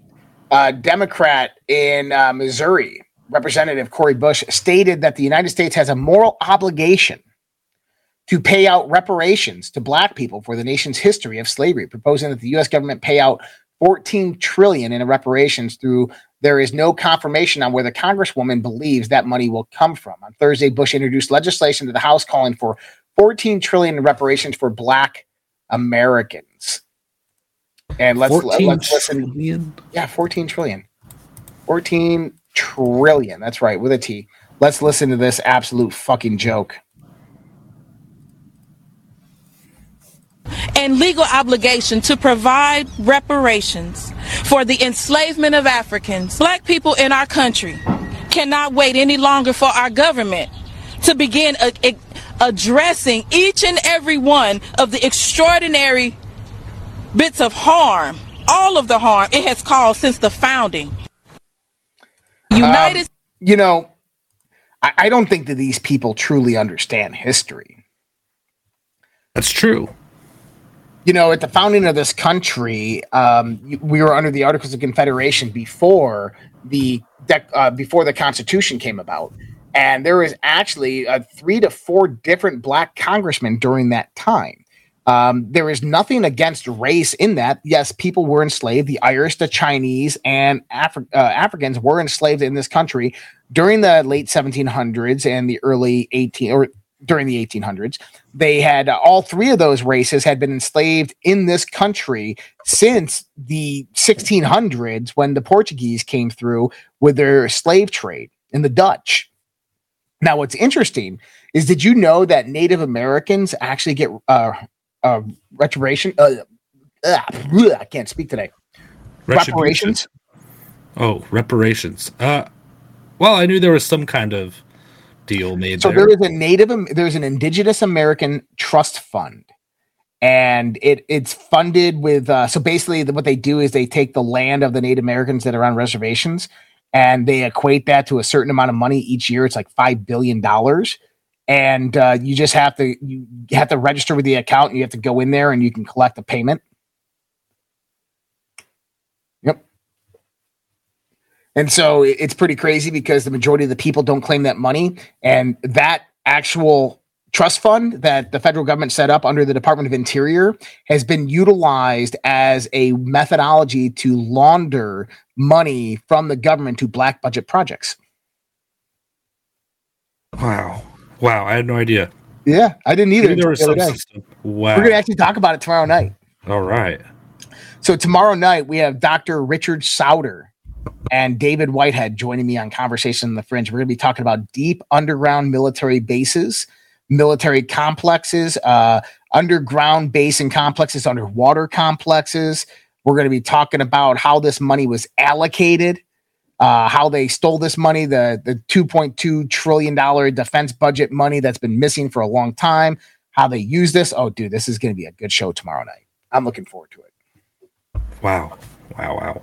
a Democrat in uh, Missouri, Representative Cori Bush, stated that the United States has a moral obligation to pay out reparations to black people for the nation's history of slavery, proposing that the U S government pay out fourteen trillion dollars in reparations through. There is no confirmation on where the Congresswoman believes that money will come from. On Thursday, Bush introduced legislation to the House calling for fourteen trillion dollars in reparations for black Americans. And let's, let's listen. Trillion? Yeah, fourteen trillion dollars. fourteen trillion dollars. That's right, with a T. Let's listen to this absolute fucking joke. And legal obligation to provide reparations for the enslavement of Africans. Black people in our country cannot wait any longer for our government to begin a- a- addressing each and every one of the extraordinary bits of harm, all of the harm it has caused since the founding. United, um, you know, I, I don't think that these people truly understand history. That's true. You know, at the founding of this country, um, we were under the Articles of Confederation before the dec- uh, before the Constitution came about, and there was actually uh, three to four different black congressmen during that time. Um, there is nothing against race in that. Yes, people were enslaved. The Irish, the Chinese, and Afri- uh, Africans were enslaved in this country during the late seventeen hundreds and the early eighteen or during the eighteen hundreds. They had uh, all three of those races had been enslaved in this country since the sixteen hundreds when the Portuguese came through with their slave trade and the Dutch. Now, what's interesting is, did you know that Native Americans actually get uh, uh, retribution? Uh, uh, I can't speak today. Reparations? Oh, reparations. Uh, well, I knew there was some kind of deal made. So there. there is a native, there's an Indigenous American Trust Fund, and it it's funded with. Uh, so basically, what they do is they take the land of the Native Americans that are on reservations, and they equate that to a certain amount of money each year. It's like five billion dollars, and uh, you just have to you have to register with the account, and you have to go in there, and you can collect a payment. And so it's pretty crazy because the majority of the people don't claim that money. And that actual trust fund that the federal government set up under the Department of Interior has been utilized as a methodology to launder money from the government to black budget projects. Wow. Wow. I had no idea. Yeah, I didn't either. There was some system. Wow. We're going to actually talk about it tomorrow night. All right. So tomorrow night we have Doctor Richard Souder and David Whitehead joining me on Conversation on the Fringe. We're going to be talking about deep underground military bases, military complexes, uh, underground base and complexes, underwater complexes. We're going to be talking about how this money was allocated, uh, how they stole this money, the, the two point two trillion dollars defense budget money that's been missing for a long time, how they use this. Oh, dude, this is going to be a good show tomorrow night. I'm looking forward to it. Wow. Wow, wow.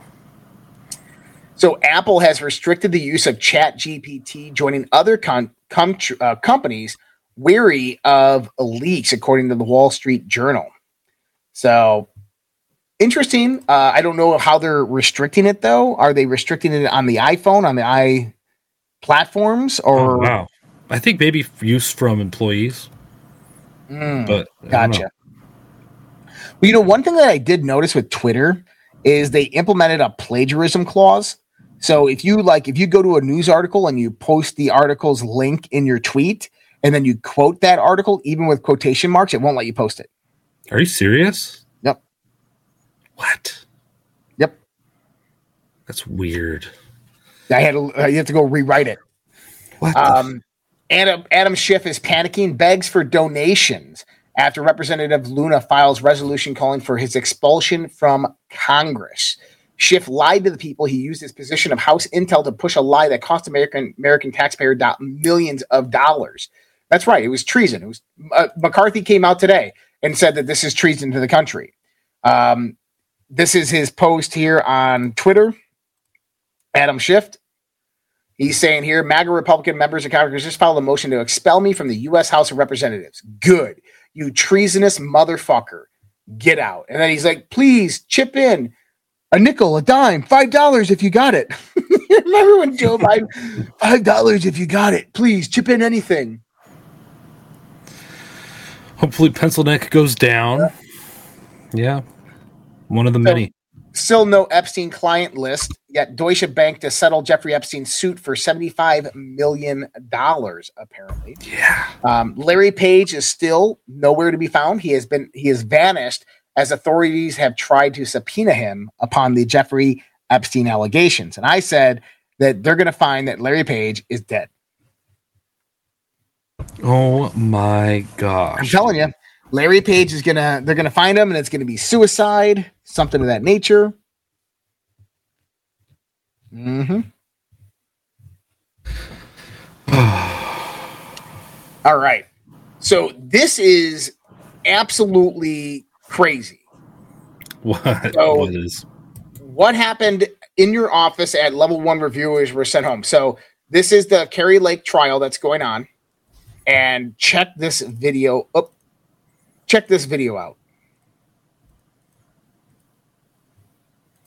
So Apple has restricted the use of Chat G P T, joining other con- com- uh, companies weary of leaks, according to the Wall Street Journal. So interesting. Uh, I don't know how they're restricting it, though. Are they restricting it on the iPhone, on the i platforms, or? Oh, wow, I think maybe use from employees. Mm, but gotcha. Well, you know, one thing that I did notice with Twitter is they implemented a plagiarism clause. So if you like, if you go to a news article and you post the article's link in your tweet, and then you quote that article, even with quotation marks, it won't let you post it. Are you serious? Yep. What? Yep. That's weird. I had to, I had to go rewrite it. What? Um, Adam, Adam Schiff is panicking, begs for donations after Representative Luna files resolution calling for his expulsion from Congress. Schiff lied to the people. He used his position of House Intel to push a lie that cost American American taxpayer do- millions of dollars. That's right. It was treason. It was uh, McCarthy came out today and said that this is treason to the country. Um, this is his post here on Twitter. Adam Schiff. He's saying here, MAGA Republican members of Congress just filed a motion to expel me from the U S House of Representatives. Good. You treasonous motherfucker. Get out. And then he's like, please chip in a nickel, a dime, five dollars if you got it. Remember when Joe Biden, five dollars if you got it. Please chip in anything. Hopefully pencil neck goes down. Yeah. yeah. One of the so, many. Still no Epstein client list, yet Deutsche Bank to settle Jeffrey Epstein's suit for seventy-five million dollars, apparently. Yeah. Um, Larry Page is still nowhere to be found. He has been he has vanished as authorities have tried to subpoena him upon the Jeffrey Epstein allegations. And I said that they're going to find that Larry Page is dead. Oh my gosh. I'm telling you, Larry Page is going to, they're going to find him and it's going to be suicide, something of that nature. Mm-hmm. All right. So this is absolutely crazy. What? So what is? What happened in your office at level one reviewers were sent home. So this is the Kerry Lake trial that's going on. And check this video up. Check this video out.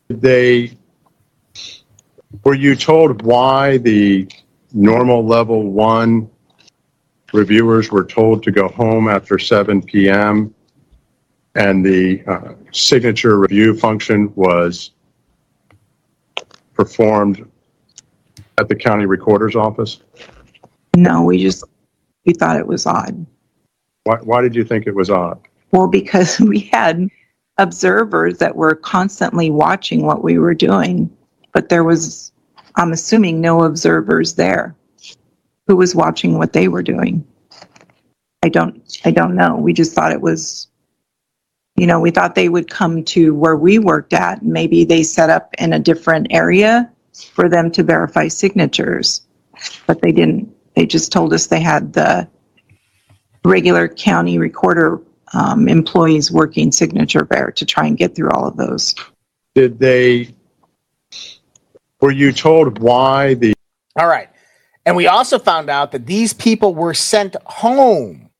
They were you told why the normal level one reviewers were told to go home after seven p.m. and the uh, signature review function was performed at the county recorder's office? No, we just. We thought it was odd. Why, why did you think it was odd? Well, because we had observers that were constantly watching what we were doing, but there was, I'm assuming, no observers there who was watching what they were doing. I don't, I don't know. We just thought it was, you know, we thought they would come to where we worked at. Maybe they set up in a different area for them to verify signatures, but they didn't. They just told us they had the regular county recorder um, employees working signature bear to try and get through all of those. Did they, were you told why the... All right. And we also found out that these people were sent home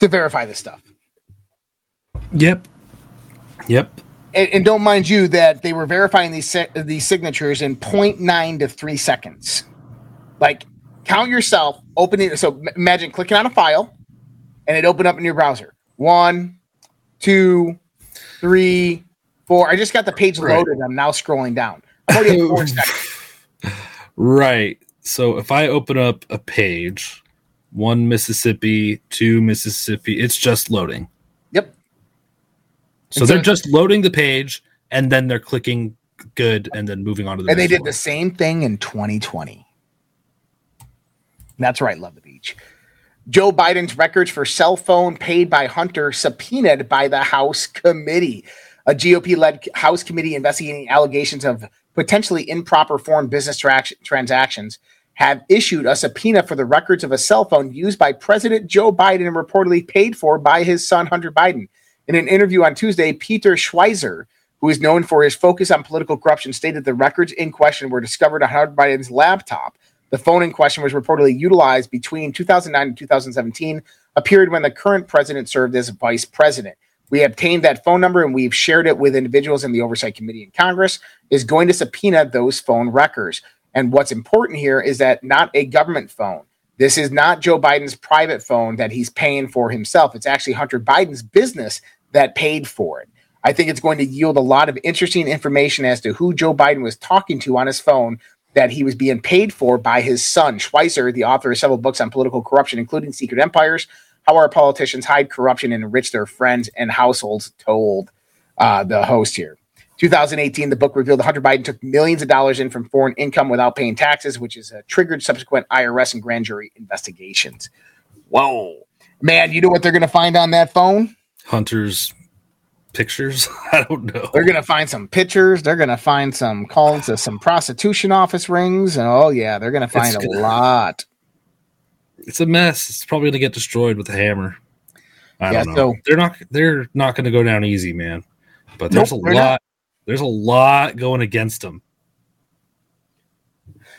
to verify this stuff. Yep. Yep. And, and don't mind you that they were verifying these, these signatures in zero point nine to three seconds. Like... Count yourself, open it. So imagine clicking on a file and it opened up in your browser. One, two, three, four. I just got the page right. Loaded. I'm now scrolling down. Four seconds. Right. So if I open up a page, one Mississippi, two Mississippi, it's just loading. Yep. So they're just loading the page and then they're clicking good and then moving on to the next. And they did the same thing in twenty twenty. That's right, love the beach. Joe Biden's records for cell phone paid by Hunter subpoenaed by the House committee. A G O P-led House committee investigating allegations of potentially improper foreign business tra- transactions have issued a subpoena for the records of a cell phone used by President Joe Biden and reportedly paid for by his son, Hunter Biden. In an interview on Tuesday, Peter Schweizer, who is known for his focus on political corruption, stated the records in question were discovered on Hunter Biden's laptop. The phone in question was reportedly utilized between two thousand nine and two thousand seventeen, a period when the current president served as vice president. We obtained that phone number and we've shared it with individuals in the Oversight Committee in Congress is going to subpoena those phone records. And what's important here is that not a government phone. This is not Joe Biden's private phone that he's paying for himself. It's actually Hunter Biden's business that paid for it. I think it's going to yield a lot of interesting information as to who Joe Biden was talking to on his phone that he was being paid for by his son. Schweizer, the author of several books on political corruption, including Secret Empires, How Our Politicians Hide Corruption and Enrich Their Friends and Households, told uh, the host here. twenty eighteen, the book revealed Hunter Biden took millions of dollars in from foreign income without paying taxes, which has uh, triggered subsequent I R S and grand jury investigations. Whoa. Man, you know what they're going to find on that phone? Hunter's pictures? I don't know. They're going to find some pictures. They're going to find some calls to some prostitution office rings. And oh, yeah, they're going to find it's a gonna, lot. It's a mess. It's probably going to get destroyed with a hammer. I yeah, don't know. So, they're not They're not going to go down easy, man. But there's nope, a lot. Not. There's a lot going against them.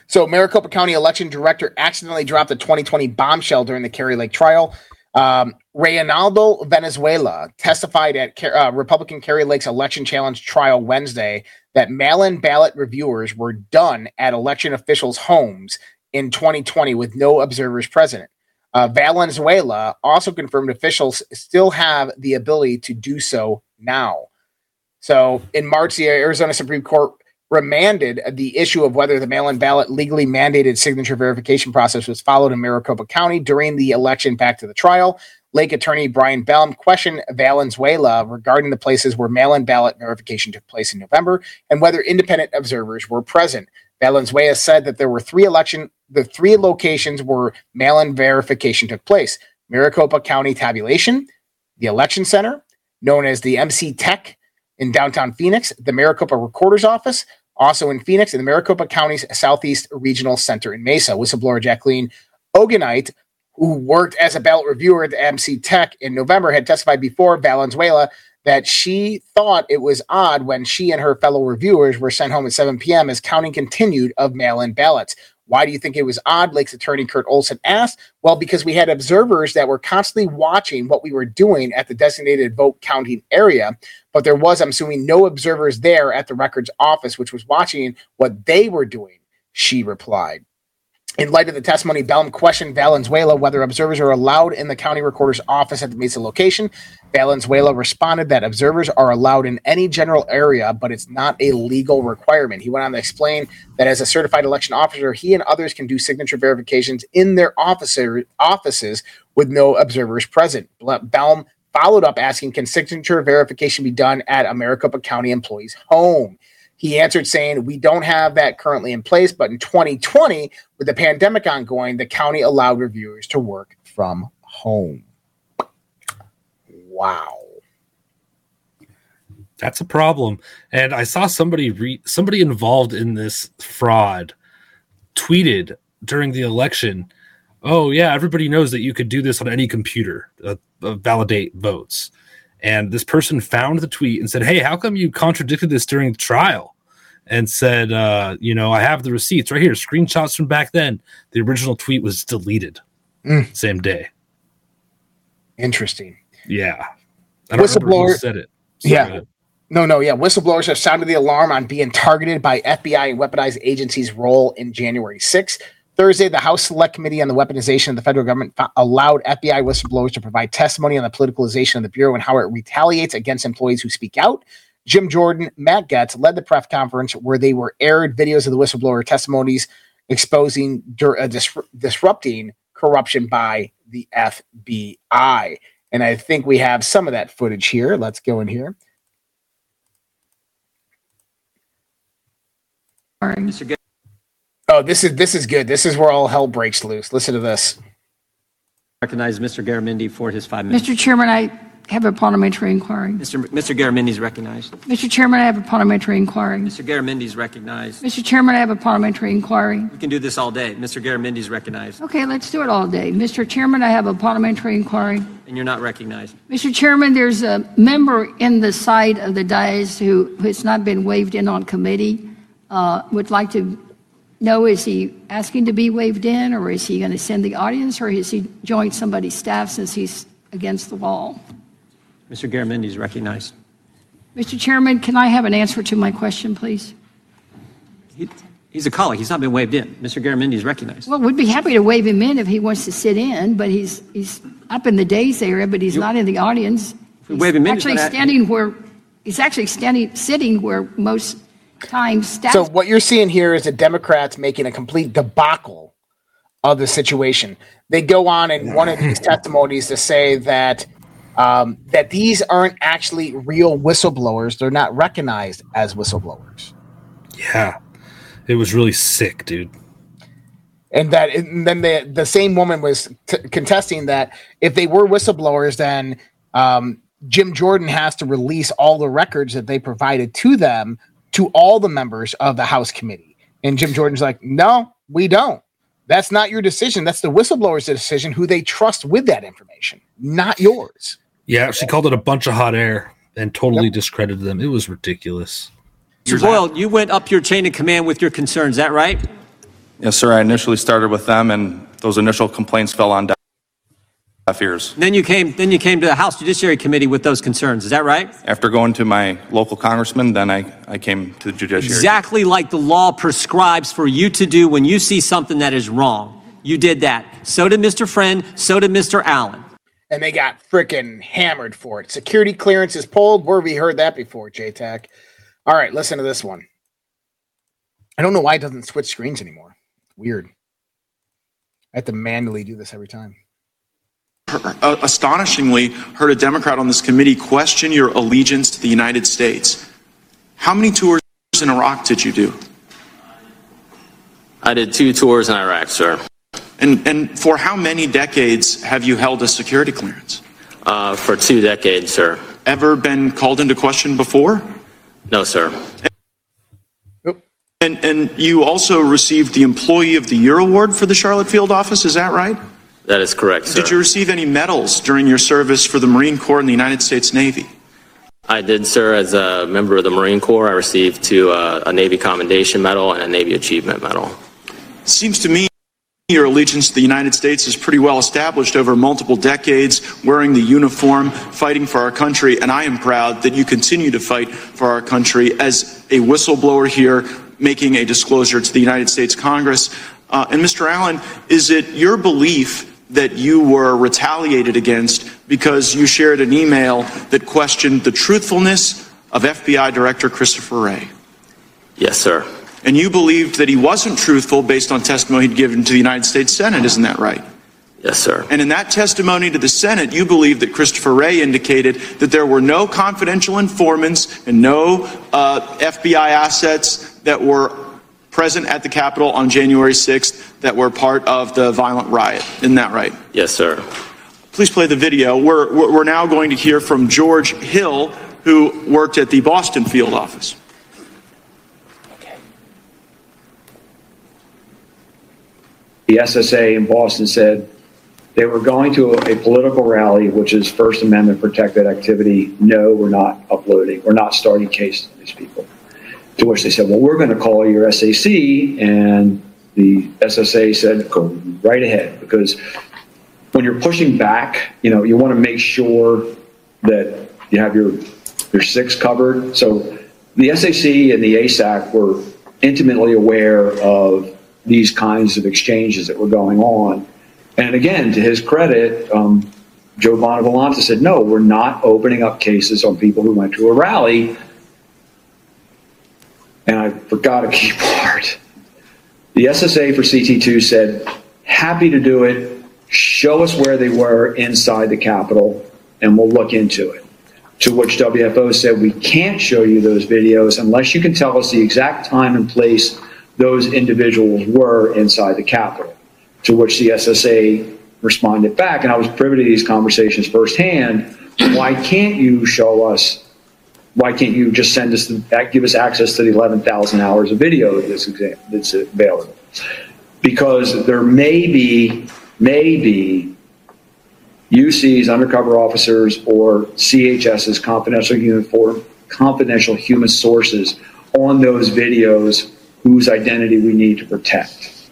So Maricopa County election director accidentally dropped a twenty twenty bombshell during the Kerry Lake trial. Um, Reynaldo Venezuela testified at uh, Republican Kerry Lake's election challenge trial Wednesday that mail-in ballot reviewers were done at election officials' homes in twenty twenty with no observers present. Uh, Venezuela also confirmed officials still have the ability to do so now. So in March, the Arizona Supreme Court remanded the issue of whether the mail-in ballot legally mandated signature verification process was followed in Maricopa County during the election back to the trial. Lake attorney Brian Baum questioned Valenzuela regarding the places where mail-in ballot verification took place in November and whether independent observers were present. Valenzuela said that there were three election, the three locations where mail-in verification took place: Maricopa County Tabulation, the Election Center, known as the M C Tech in downtown Phoenix, the Maricopa Recorder's Office, also in Phoenix, and the Maricopa County's Southeast Regional Center in Mesa. Whistleblower Jacqueline Ogenite, who worked as a ballot reviewer at the M C Tech in November, had testified before Valenzuela that she thought it was odd when she and her fellow reviewers were sent home at seven p.m. as counting continued of mail-in ballots. Why do you think it was odd? Lake's attorney Kurt Olson asked. Well, because we had observers that were constantly watching what we were doing at the designated vote counting area, but there was, I'm assuming, no observers there at the records office, which was watching what they were doing, she replied. In light of the testimony, Baum questioned Valenzuela whether observers are allowed in the county recorder's office at the Mesa location. Valenzuela responded that observers are allowed in any general area, but it's not a legal requirement. He went on to explain that as a certified election officer, he and others can do signature verifications in their officer, offices with no observers present. Baum followed up asking, can signature verification be done at a Maricopa County employee's home? He answered saying, we don't have that currently in place, but in twenty twenty, with the pandemic ongoing, the county allowed reviewers to work from home. Wow. That's a problem. And I saw somebody re- somebody involved in this fraud tweeted during the election, oh, yeah, everybody knows that you could do this on any computer, uh, uh, validate votes. And this person found the tweet and said, hey, how come you contradicted this during the trial? And said, uh, you know, I have the receipts right here, screenshots from back then. The original tweet was deleted mm. same day. Interesting. Yeah. I don't Whistleblower who said it. So yeah. Good. No, no, yeah. Whistleblowers have sounded the alarm on being targeted by F B I and weaponized agencies' role in January sixth. Thursday, the House Select Committee on the Weaponization of the Federal Government fa- allowed F B I whistleblowers to provide testimony on the politicalization of the Bureau and how it retaliates against employees who speak out. Jim Jordan, Matt Gaetz led the press conference where they were aired videos of the whistleblower testimonies exposing uh, dis- disrupting corruption by the F B I. And I think we have some of that footage here. Let's go in here. All right, Mister Gaetz. Oh, this is this is good. This is where all hell breaks loose. Listen to this. Recognize Mister Garamendi for his five minutes. Mister Chairman, I have a parliamentary inquiry. Mister Mister Garamendi is recognized. Mister Chairman, I have a parliamentary inquiry. Mister Garamendi is recognized. Mister Chairman, I have a parliamentary inquiry. We can do this all day. Mister Garamendi is recognized. Okay, let's do it all day. Mister Chairman, I have a parliamentary inquiry. And you're not recognized. Mister Chairman, there's a member in the side of the dais who has not been waived in on committee. Uh, would like to know, is he asking to be waived in, or is he going to send the audience, or is he joined somebody's staff since he's against the wall? Mister Garamendi is recognized. Mister Chairman, can I have an answer to my question, please? He, he's a colleague. He's not been waived in. Mister Garamendi is recognized. Well, we'd be happy to waive him in if he wants to sit in, but he's he's up in the days area, but he's you, not in the audience. If we waive him in, actually standing where he's actually standing, sitting where most times staff. So what you're seeing here is the Democrats making a complete debacle of the situation. They go on in one of these testimonies to say that. Um, that these aren't actually real whistleblowers. They're not recognized as whistleblowers. Yeah. It was really sick, dude. And that, and then the, the same woman was t- contesting that if they were whistleblowers, then um, Jim Jordan has to release all the records that they provided to them, to all the members of the House committee. And Jim Jordan's like, no, we don't. That's not your decision. That's the whistleblower's decision, who they trust with that information, not yours. Yeah, she called it a bunch of hot air and totally yep. discredited them. It was ridiculous. Mister Boyle, you went up your chain of command with your concerns. Is that right? Yes, sir. I initially started with them, and those initial complaints fell on deaf ears. Then you came. Then you came to the House Judiciary Committee with those concerns. Is that right? After going to my local congressman, then I, I came to the judiciary. Exactly like the law prescribes for you to do when you see something that is wrong. You did that. So did Mister Friend. So did Mister Allen. And they got freaking hammered for it. Security clearance is pulled. Where have we heard that before, J TAC? All right, listen to this one. I don't know why it doesn't switch screens anymore. Weird. I have to manually do this every time. Uh, astonishingly, heard a Democrat on this committee question your allegiance to the United States. How many tours in Iraq did you do? I did two tours in Iraq, sir. And and for how many decades have you held a security clearance? Uh, for two decades, sir. Ever been called into question before? No, sir. And, and and you also received the Employee of the Year Award for the Charlotte Field Office, is that right? That is correct, sir. Did you receive any medals during your service for the Marine Corps and the United States Navy? I did, sir. As a member of the Marine Corps, I received two, uh, a Navy Commendation Medal and a Navy Achievement Medal. Seems to me your allegiance to the United States is pretty well established over multiple decades, wearing the uniform, fighting for our country, and I am proud that you continue to fight for our country as a whistleblower here, making a disclosure to the United States Congress. Uh, and Mister Allen, is it your belief that you were retaliated against because you shared an email that questioned the truthfulness of F B I Director Christopher Wray? Yes, sir. And you believed that he wasn't truthful based on testimony he'd given to the United States Senate, isn't that right? Yes, sir. And in that testimony to the Senate, you believed that Christopher Wray indicated that there were no confidential informants and no uh, F B I assets that were present at the Capitol on January sixth that were part of the violent riot. Isn't that right? Yes, sir. Please play the video. We're, we're now going to hear from George Hill, who worked at the Boston field office. Okay. The S S A in Boston said they were going to a, a political rally, which is First Amendment protected activity. No, we're not uploading. We're not starting cases on these people. To which they said, well, we're going to call your S A C, and the S S A said, go right ahead, because when you're pushing back, you know, you want to make sure that you have your your six covered. So the S A C and the A S A C were intimately aware of these kinds of exchanges that were going on. And again, to his credit, um, Joe Bonavolanta said, no, we're not opening up cases on people who went to a rally. And I forgot a key part. The S S A for C T two said, happy to do it. Show us where they were inside the Capitol, and we'll look into it. To which W F O said, we can't show you those videos unless you can tell us the exact time and place those individuals were inside the Capitol. To which the S S A responded back, and I was privy to these conversations firsthand. Why can't you show us? Why can't you just send us, the, give us access to the eleven thousand hours of video that's, exam, that's available? Because there may be, may be U C's, undercover officers, or C H S's, confidential uniform, confidential human sources on those videos whose identity we need to protect.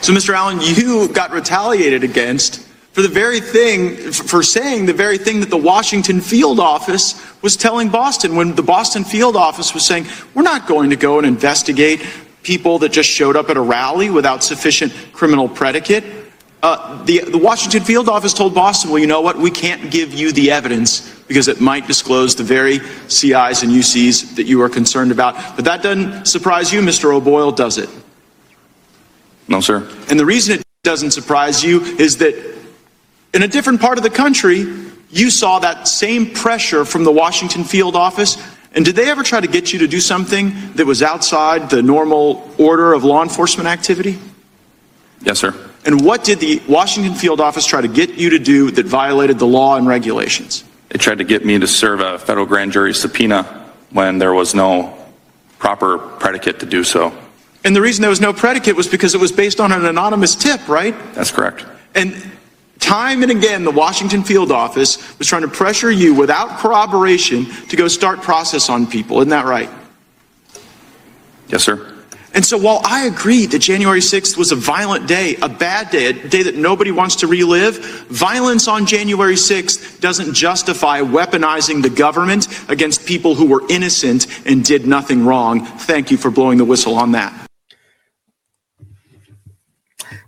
So, Mister Allen, you got retaliated against for the very thing, for saying the very thing that the Washington field office was telling Boston, when the Boston field office was saying, we're not going to go and investigate people that just showed up at a rally without sufficient criminal predicate. Uh, the, the Washington field office told Boston, well, you know what, we can't give you the evidence because it might disclose the very C Is and U Cs that you are concerned about. But that doesn't surprise you, Mister O'Boyle, does it? No, sir. And the reason it doesn't surprise you is that in a different part of the country, you saw that same pressure from the Washington field office. And did they ever try to get you to do something that was outside the normal order of law enforcement activity? Yes, sir. And what did the Washington field office try to get you to do that violated the law and regulations? They tried to get me to serve a federal grand jury subpoena when there was no proper predicate to do so. And the reason there was no predicate was because it was based on an anonymous tip, right? That's correct. And time and again, the Washington field office was trying to pressure you without corroboration to go start process on people. Isn't that right? Yes, sir. And so while I agree that January sixth was a violent day, a bad day, a day that nobody wants to relive, violence on January sixth doesn't justify weaponizing the government against people who were innocent and did nothing wrong. Thank you for blowing the whistle on that.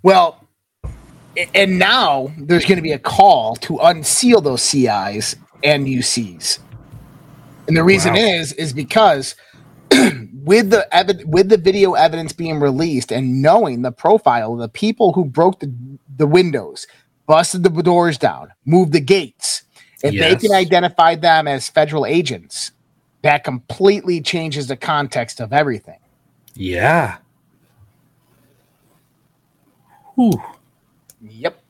Well, And now there's going to be a call to unseal those C Is and U Cs. And the reason wow. is, is because with the ev- with the video evidence being released and knowing the profile of the people who broke the, the windows, busted the doors down, moved the gates, if yes. they can identify them as federal agents, that completely changes the context of everything. Yeah. Whew. Yep.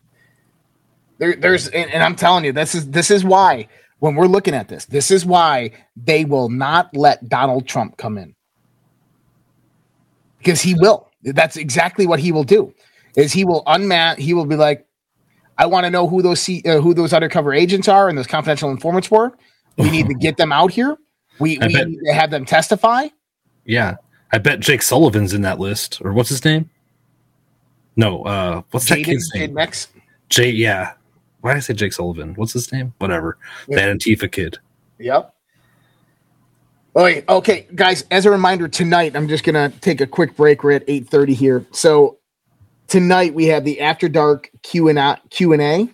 There, there's, and, and I'm telling you, this is this is why when we're looking at this, this is why they will not let Donald Trump come in, because he will. That's exactly what he will do. Is he will unmask. He will be like, I want to know who those C- uh, who those undercover agents are and those confidential informants were. We need to get them out here. We, we bet, need to have them testify. Yeah, I bet Jake Sullivan's in that list, or what's his name? No, uh, what's Jayden, that kid's name? Jade Mex? Jay, yeah. Why did I say Jake Sullivan? What's his name? Whatever. Yeah. That Antifa kid. Yep. Okay, okay, guys, as a reminder, tonight, I'm just going to take a quick break. We're at eight thirty here. So tonight we have the After Dark Q and A.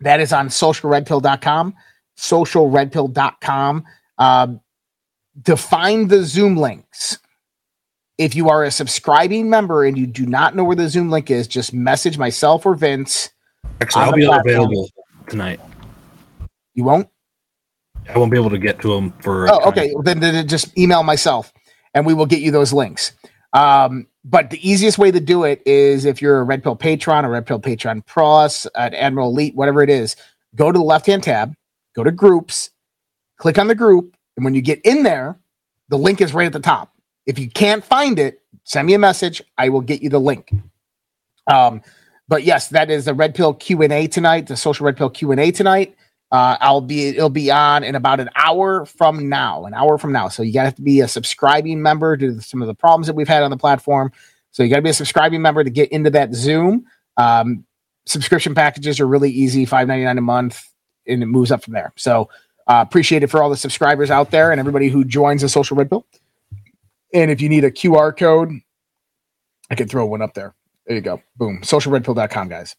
That is on social red pill dot com. social red pill dot com. Um, define the Zoom links. If you are a subscribing member and you do not know where the Zoom link is, just message myself or Vince. Actually, I'll be available tonight. You won't? I won't be able to get to them for... Oh, okay. Well, then, then just email myself, and we will get you those links. Um, but the easiest way to do it is if you're a Red Pill Patron, a Red Pill Patron Plus, an Admiral Elite, whatever it is, go to the left-hand tab, go to Groups, click on the group, and when you get in there, the link is right at the top. If you can't find it, send me a message. I will get you the link. Um, but yes, that is the Red Pill Q and A tonight, the Social Red Pill Q and A tonight. Uh, I'll be it'll be on in about an hour from now, an hour from now. So you gotta have to be a subscribing member due to some of the problems that we've had on the platform. So you gotta be a subscribing member to get into that Zoom. Um, subscription packages are really easy, five ninety-nine a month, and it moves up from there. So uh, appreciate it for all the subscribers out there and everybody who joins the Social Red Pill. And if you need a Q R code, I can throw one up there. There you go. Boom. social red pill dot com, guys.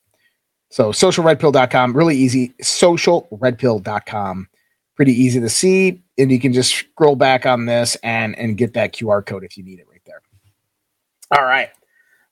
So social red pill dot com, really easy. social red pill dot com. Pretty easy to see. And you can just scroll back on this and, and get that Q R code if you need it right there. All right.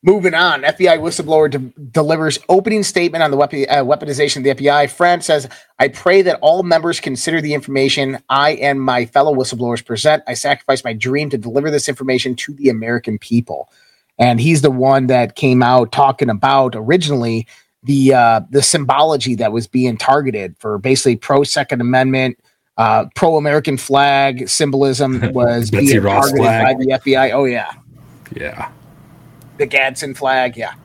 Moving on. F B I whistleblower de- delivers opening statement on the wepi- uh, weaponization of the F B I. Friend says, I pray that all members consider the information I and my fellow whistleblowers present. I sacrifice my dream to deliver this information to the American people. And he's the one that came out talking about originally the uh, the symbology that was being targeted for basically pro-Second Amendment, uh, pro-American flag symbolism was being targeted by the F B I. Oh, yeah. Yeah. The Gadsden flag, yeah.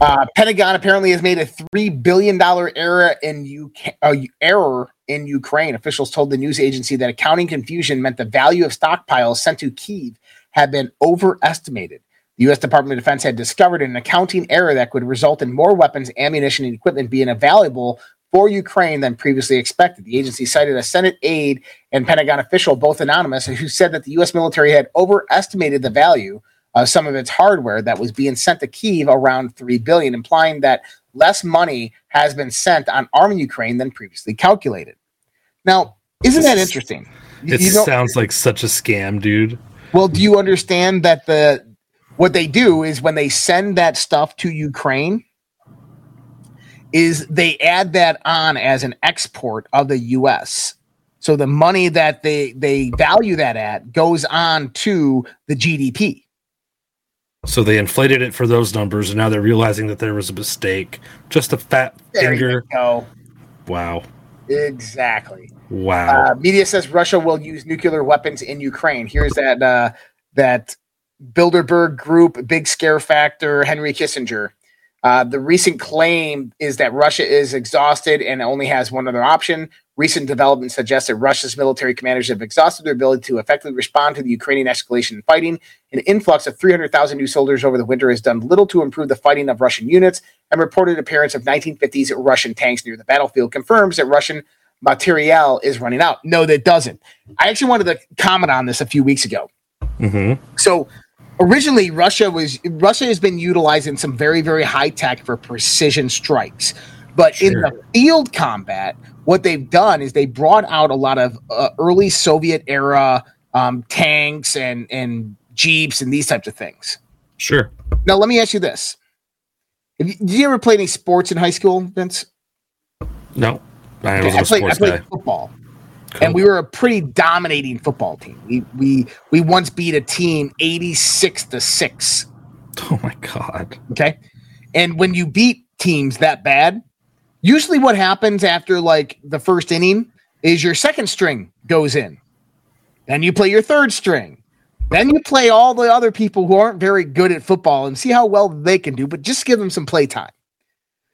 Uh, Pentagon apparently has made a three billion dollar error in U K, uh, error in Ukraine. Officials told the news agency that accounting confusion meant the value of stockpiles sent to Kyiv had been overestimated. The U S Department of Defense had discovered an accounting error that could result in more weapons, ammunition, and equipment being available for Ukraine than previously expected. The agency cited a Senate aide and Pentagon official, both anonymous, who said that the U S military had overestimated the value Uh, some of its hardware that was being sent to Kyiv, around three billion dollars, implying that less money has been sent on arming Ukraine than previously calculated. Now, isn't that interesting? You, it you know, sounds like such a scam, dude. Well, do you understand that the what they do is when they send that stuff to Ukraine is they add that on as an export of the U S So the money that they, they value that at goes on to the G D P. So they inflated it for those numbers, and now they're realizing that there was a mistake. Just a fat there finger. You go. Wow. Exactly. Wow. Uh, media says Russia will use nuclear weapons in Ukraine. Here's that uh, that Bilderberg group, big scare factor, Henry Kissinger. Uh, the recent claim is that Russia is exhausted and only has one other option. Recent developments suggest that Russia's military commanders have exhausted their ability to effectively respond to the Ukrainian escalation in fighting. An influx of three hundred thousand new soldiers over the winter has done little to improve the fighting of Russian units, and reported appearance of nineteen fifties Russian tanks near the battlefield confirms that Russian materiel is running out. No, that doesn't. I actually wanted to comment on this a few weeks ago. Mm-hmm. So Originally, Russia was Russia has been utilizing some very, very high tech for precision strikes. But sure. in the field combat, what they've done is they brought out a lot of uh, early Soviet era um, tanks and, and jeeps and these types of things. Sure. Now, let me ask you this. Have you, did you ever play any sports in high school, Vince? No. I, was I, played, I played football. Cool. And we were a pretty dominating football team. We we we once beat a team eighty-six to six. Oh my God. Okay. And when you beat teams that bad, usually what happens after like the first inning is your second string goes in. Then you play your third string. Then you play all the other people who aren't very good at football and see how well they can do, but just give them some play time.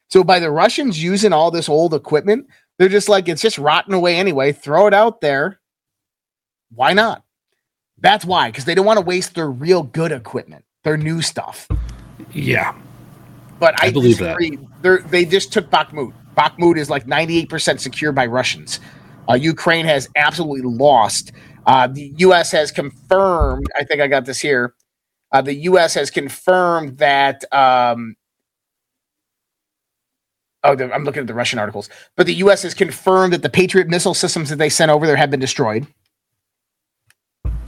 So by the Russians using all this old equipment, they're just like, it's just rotting away anyway. Throw it out there. Why not? That's why, because they don't want to waste their real good equipment, their new stuff. Yeah. But I, I believe disagree. That. They just took Bakhmut. Bakhmut is like ninety-eight percent secured by Russians. Uh, Ukraine has absolutely lost. Uh, the U S has confirmed, I think I got this here, uh, the U S has confirmed that... Um, Oh, I'm looking at the Russian articles. But the U S has confirmed that the Patriot missile systems that they sent over there have been destroyed.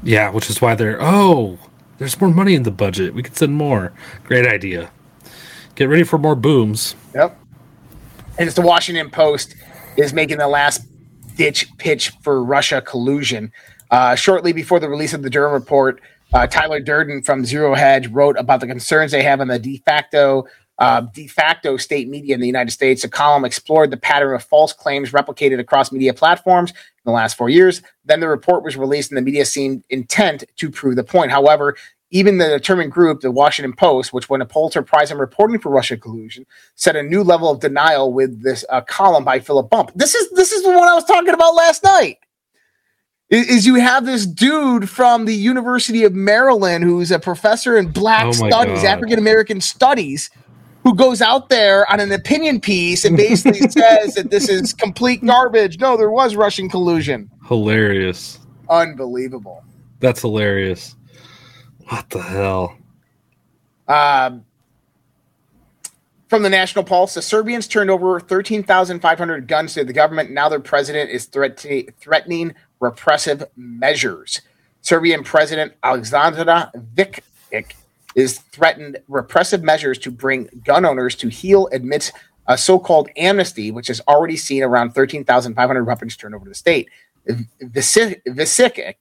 Yeah, which is why they're, oh, there's more money in the budget. We could send more. Great idea. Get ready for more booms. Yep. And it's the Washington Post is making the last-ditch pitch for Russia collusion. Uh, shortly before the release of the Durham report, uh, Tyler Durden from Zero Hedge wrote about the concerns they have on the de facto Uh, de facto state media in the United States. A column explored the pattern of false claims replicated across media platforms in the last four years. Then the report was released, and the media seemed intent to prove the point. However, even the determined group, the Washington Post, which won a Pulitzer Prize in reporting for Russia collusion, set a new level of denial with this uh, column by Philip Bump. This is this is the one I was talking about last night. Is, is you have this dude from the University of Maryland who's a professor in Black oh Studies, African American Studies, who goes out there on an opinion piece and basically says that this is complete garbage. No, there was Russian collusion. Hilarious. Unbelievable. That's hilarious. What the hell? Um, from the National Pulse, the Serbians turned over thirteen thousand five hundred guns to the government. Now their president is threat- threatening repressive measures. Serbian President Aleksandar Vučić is threatened repressive measures to bring gun owners to heel amidst a so-called amnesty, which has already seen around thirteen thousand five hundred weapons turned over to the state. Vučić,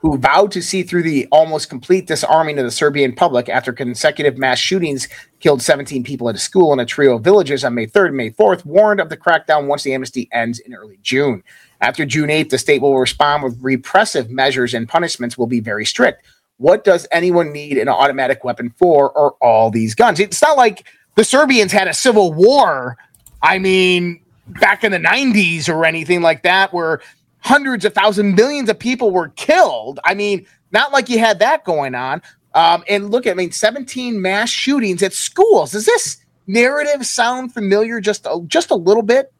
who vowed to see through the almost complete disarming of the Serbian public after consecutive mass shootings killed seventeen people at a school in a trio of villages on May third and May fourth, warned of the crackdown once the amnesty ends in early June. After June eighth, the state will respond with repressive measures and punishments will be very strict. What does anyone need an automatic weapon for, or all these guns? It's not like the Serbians had a civil war, I mean, back in the nineties or anything like that, where hundreds of thousands, millions of people were killed. I mean, not like you had that going on. Um, and look, I mean, seventeen mass shootings at schools. Does this narrative sound familiar just a, just a little bit?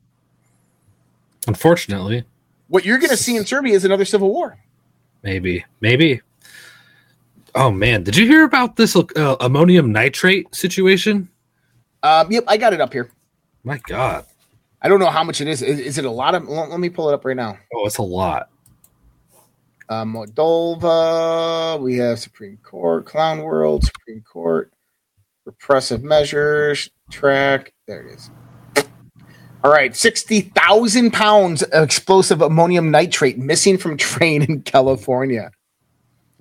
Unfortunately. What you're going to see in Serbia is another civil war. Maybe, maybe. Oh, man. Did you hear about this uh, ammonium nitrate situation? Um, yep, I got it up here. My God. I don't know how much it is. Is, is it a lot? Of, let me pull it up right now. Oh, it's a lot. Uh, Moldova. We have Supreme Court. Clown World. Supreme Court. Repressive measures. Track. There it is. All right. sixty thousand pounds of explosive ammonium nitrate missing from train in California.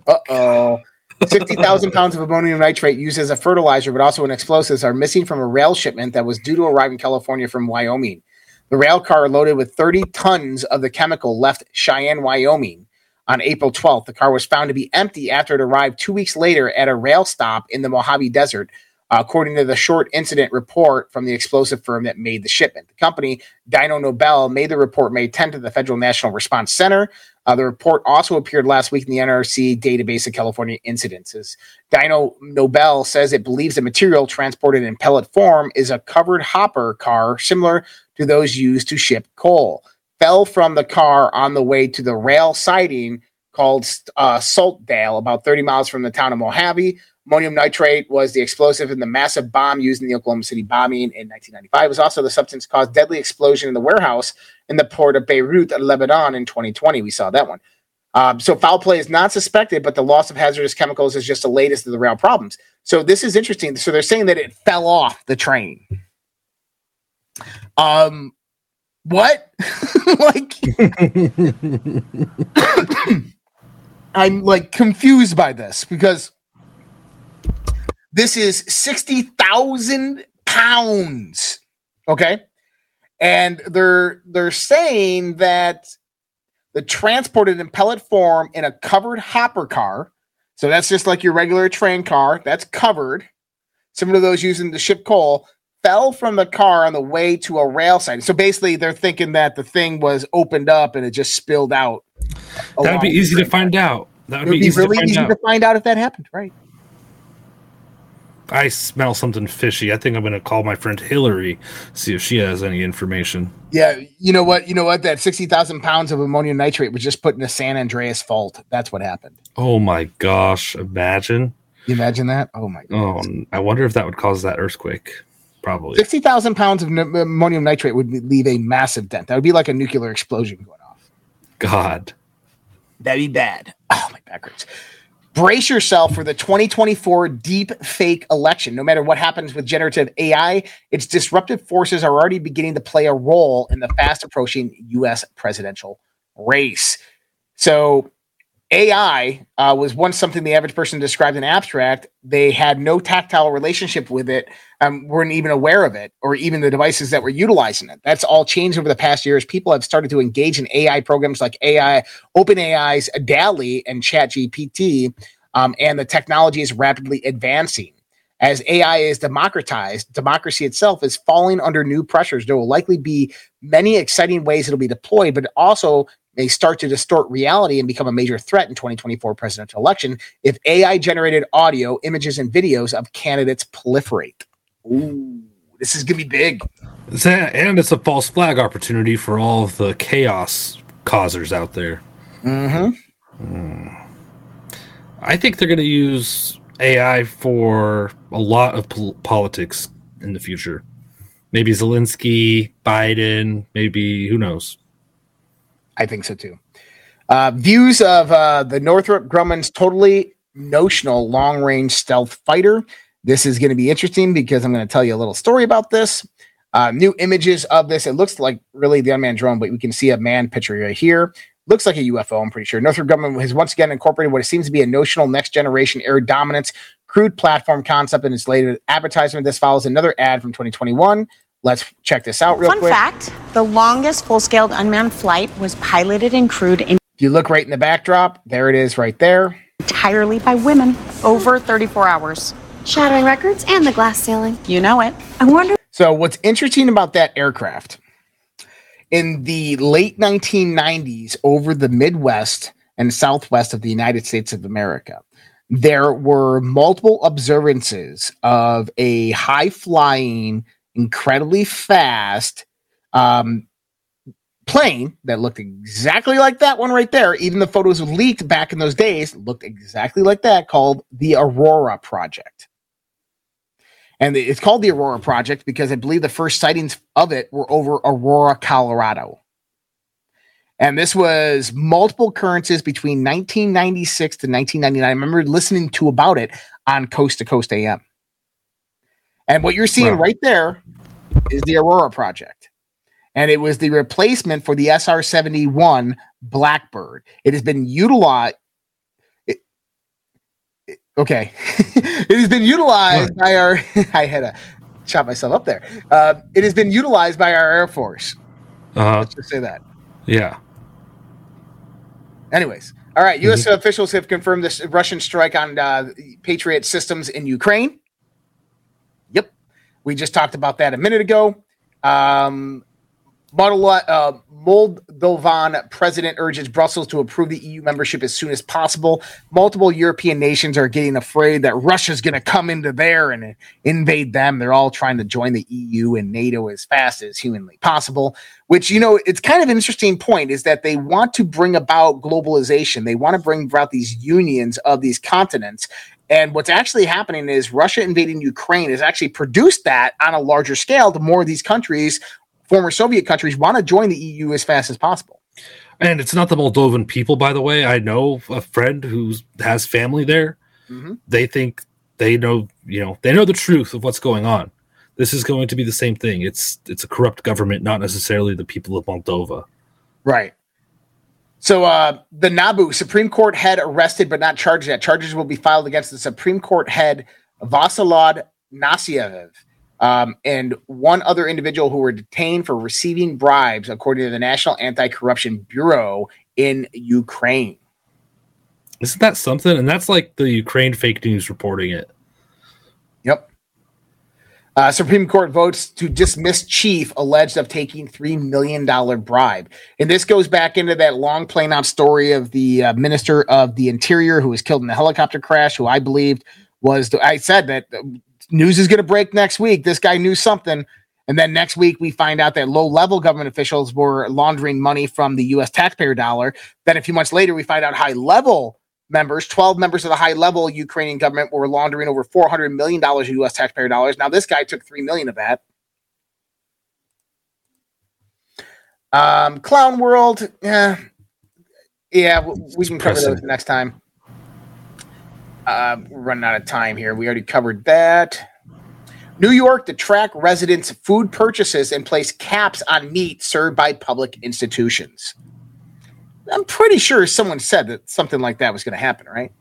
Uh-oh. sixty thousand pounds of ammonium nitrate used as a fertilizer, but also in explosives, are missing from a rail shipment that was due to arrive in California from Wyoming. The rail car loaded with thirty tons of the chemical left Cheyenne, Wyoming on April twelfth. The car was found to be empty after it arrived two weeks later at a rail stop in the Mojave Desert, uh, according to the short incident report from the explosive firm that made the shipment. The company, Dyno Nobel, made the report May tenth at the Federal National Response Center. Uh, the report also appeared last week in the N R C database of California incidences. Dyno Nobel says it believes the material transported in pellet form is a covered hopper car similar to those used to ship coal. Fell from the car on the way to the rail siding called uh, Saltdale, about thirty miles from the town of Mojave. Ammonium nitrate was the explosive in the massive bomb used in the Oklahoma City bombing in nineteen ninety-five. It was also the substance caused deadly explosion in the warehouse in the port of Beirut, Lebanon, in twenty twenty. We saw that one. Um, so foul play is not suspected, but the loss of hazardous chemicals is just the latest of the rail problems. So this is interesting. So they're saying that it fell off the train. Um, what? Like, I'm like confused by this because this is sixty thousand pounds, okay? And they're they're saying that the transported in pellet form in a covered hopper car, so that's just like your regular train car, that's covered, similar to those used to ship coal, fell from the car on the way to a rail site. So basically they're thinking that the thing was opened up and it just spilled out. That would be easy to find out. That would be, be really to easy out. to find out if that happened, right? I smell something fishy. I think I'm going to call my friend Hillary, see if she has any information. Yeah, you know what? You know what? That sixty thousand pounds of ammonium nitrate was just put in the San Andreas Fault. That's what happened. Oh, my gosh. Imagine. You imagine that? Oh, my God. Oh, I wonder if that would cause that earthquake. Probably. sixty thousand pounds of n- ammonium nitrate would leave a massive dent. That would be like a nuclear explosion going off. God. That'd be bad. Oh, my back hurts. Brace yourself for the twenty twenty-four deep fake election. No matter what happens with generative A I, its disruptive forces are already beginning to play a role in the fast approaching U S presidential race. So A I uh, was once something the average person described in abstract. They had no tactile relationship with it, um, weren't even aware of it, or even the devices that were utilizing it. That's all changed over the past years. People have started to engage in A I programs like A I, OpenAI's DALL-E and ChatGPT, um, and the technology is rapidly advancing. As A I is democratized, democracy itself is falling under new pressures. There will likely be many exciting ways it'll be deployed, but also they start to distort reality and become a major threat in twenty twenty-four presidential election if A I-generated audio, images, and videos of candidates proliferate. Ooh, this is going to be big. And it's a false flag opportunity for all of the chaos causers out there. Mm-hmm. Mm. I think they're going to use A I for a lot of pol- politics in the future. Maybe Zelensky, Biden, maybe who knows. I think so, too. Uh, views of uh, the Northrop Grumman's totally notional long-range stealth fighter. This is going to be interesting because I'm going to tell you a little story about this. Uh, new images of this. It looks like really the unmanned drone, but we can see a man picture right here. Looks like a U F O, I'm pretty sure. Northrop Grumman has once again incorporated what it seems to be a notional next-generation air dominance crude platform concept in its latest advertisement. This follows another ad from twenty twenty-one. Let's check this out real Fun quick. Fun fact, the longest full-scale unmanned flight was piloted and crewed in... If you look right in the backdrop, there it is right there. ...entirely by women, over thirty-four hours. Shattering records and the glass ceiling. You know it. I wonder... So what's interesting about that aircraft, in the late nineteen nineties, over the Midwest and Southwest of the United States of America, there were multiple observances of a high-flying... incredibly fast um, plane that looked exactly like that one right there. Even the photos leaked back in those days looked exactly like that, called the Aurora Project. And it's called the Aurora Project because I believe the first sightings of it were over Aurora, Colorado. And this was multiple occurrences between nineteen ninety-six to nineteen ninety-nine. I remember listening to about it on Coast to Coast A M. And what you're seeing right there is the Aurora Project. And it was the replacement for the S R seventy-one Blackbird. It has been utilized. It, it, okay. It has been utilized right. by our. I had to chop myself up there. Uh, it has been utilized by our Air Force. Uh, Let's just say that. Yeah. Anyways. All right. U S Mm-hmm. officials have confirmed this Russian strike on uh, Patriot systems in Ukraine. We just talked about that a minute ago. Um, Moldovan president urges Brussels to approve the E U membership as soon as possible. Multiple European nations are getting afraid that Russia's going to come into there and invade them. They're all trying to join the E U and NATO as fast as humanly possible, which, you know, it's kind of an interesting point is that they want to bring about globalization. They want to bring about these unions of these continents And what's actually happening is Russia invading Ukraine has actually produced that on a larger scale. The more of these countries, former Soviet countries, want to join the E U as fast as possible. And it's not the Moldovan people, by the way. I know a friend who has family there. Mm-hmm. They think they know, you know, they know the truth of what's going on. This is going to be the same thing. It's it's a corrupt government, not necessarily the people of Moldova. Right. So uh, the N A B U, Supreme Court head arrested but not charged yet. Charges will be filed against the Supreme Court head Vasilad Nasyev um, and one other individual who were detained for receiving bribes, according to the National Anti-Corruption Bureau in Ukraine. Isn't that something? And that's like the Ukraine fake news reporting it. Yep. Uh, Supreme Court votes to dismiss chief alleged of taking three million dollars bribe. And this goes back into that long plain out story of the uh, Minister of the Interior who was killed in the helicopter crash, who I believed was, the, I said that news is going to break next week. This guy knew something. And then next week we find out that low-level government officials were laundering money from the U S taxpayer dollar. Then a few months later we find out high-level members, twelve members of the high-level Ukrainian government were laundering over four hundred million dollars in U S taxpayer dollars. Now, this guy took three million dollars of that. Um, Clown World, yeah, yeah, we, we can cover those next time. Uh, we're running out of time here. We already covered that. New York to track residents' food purchases and place caps on meat served by public institutions. I'm pretty sure someone said that something like that was going to happen, right?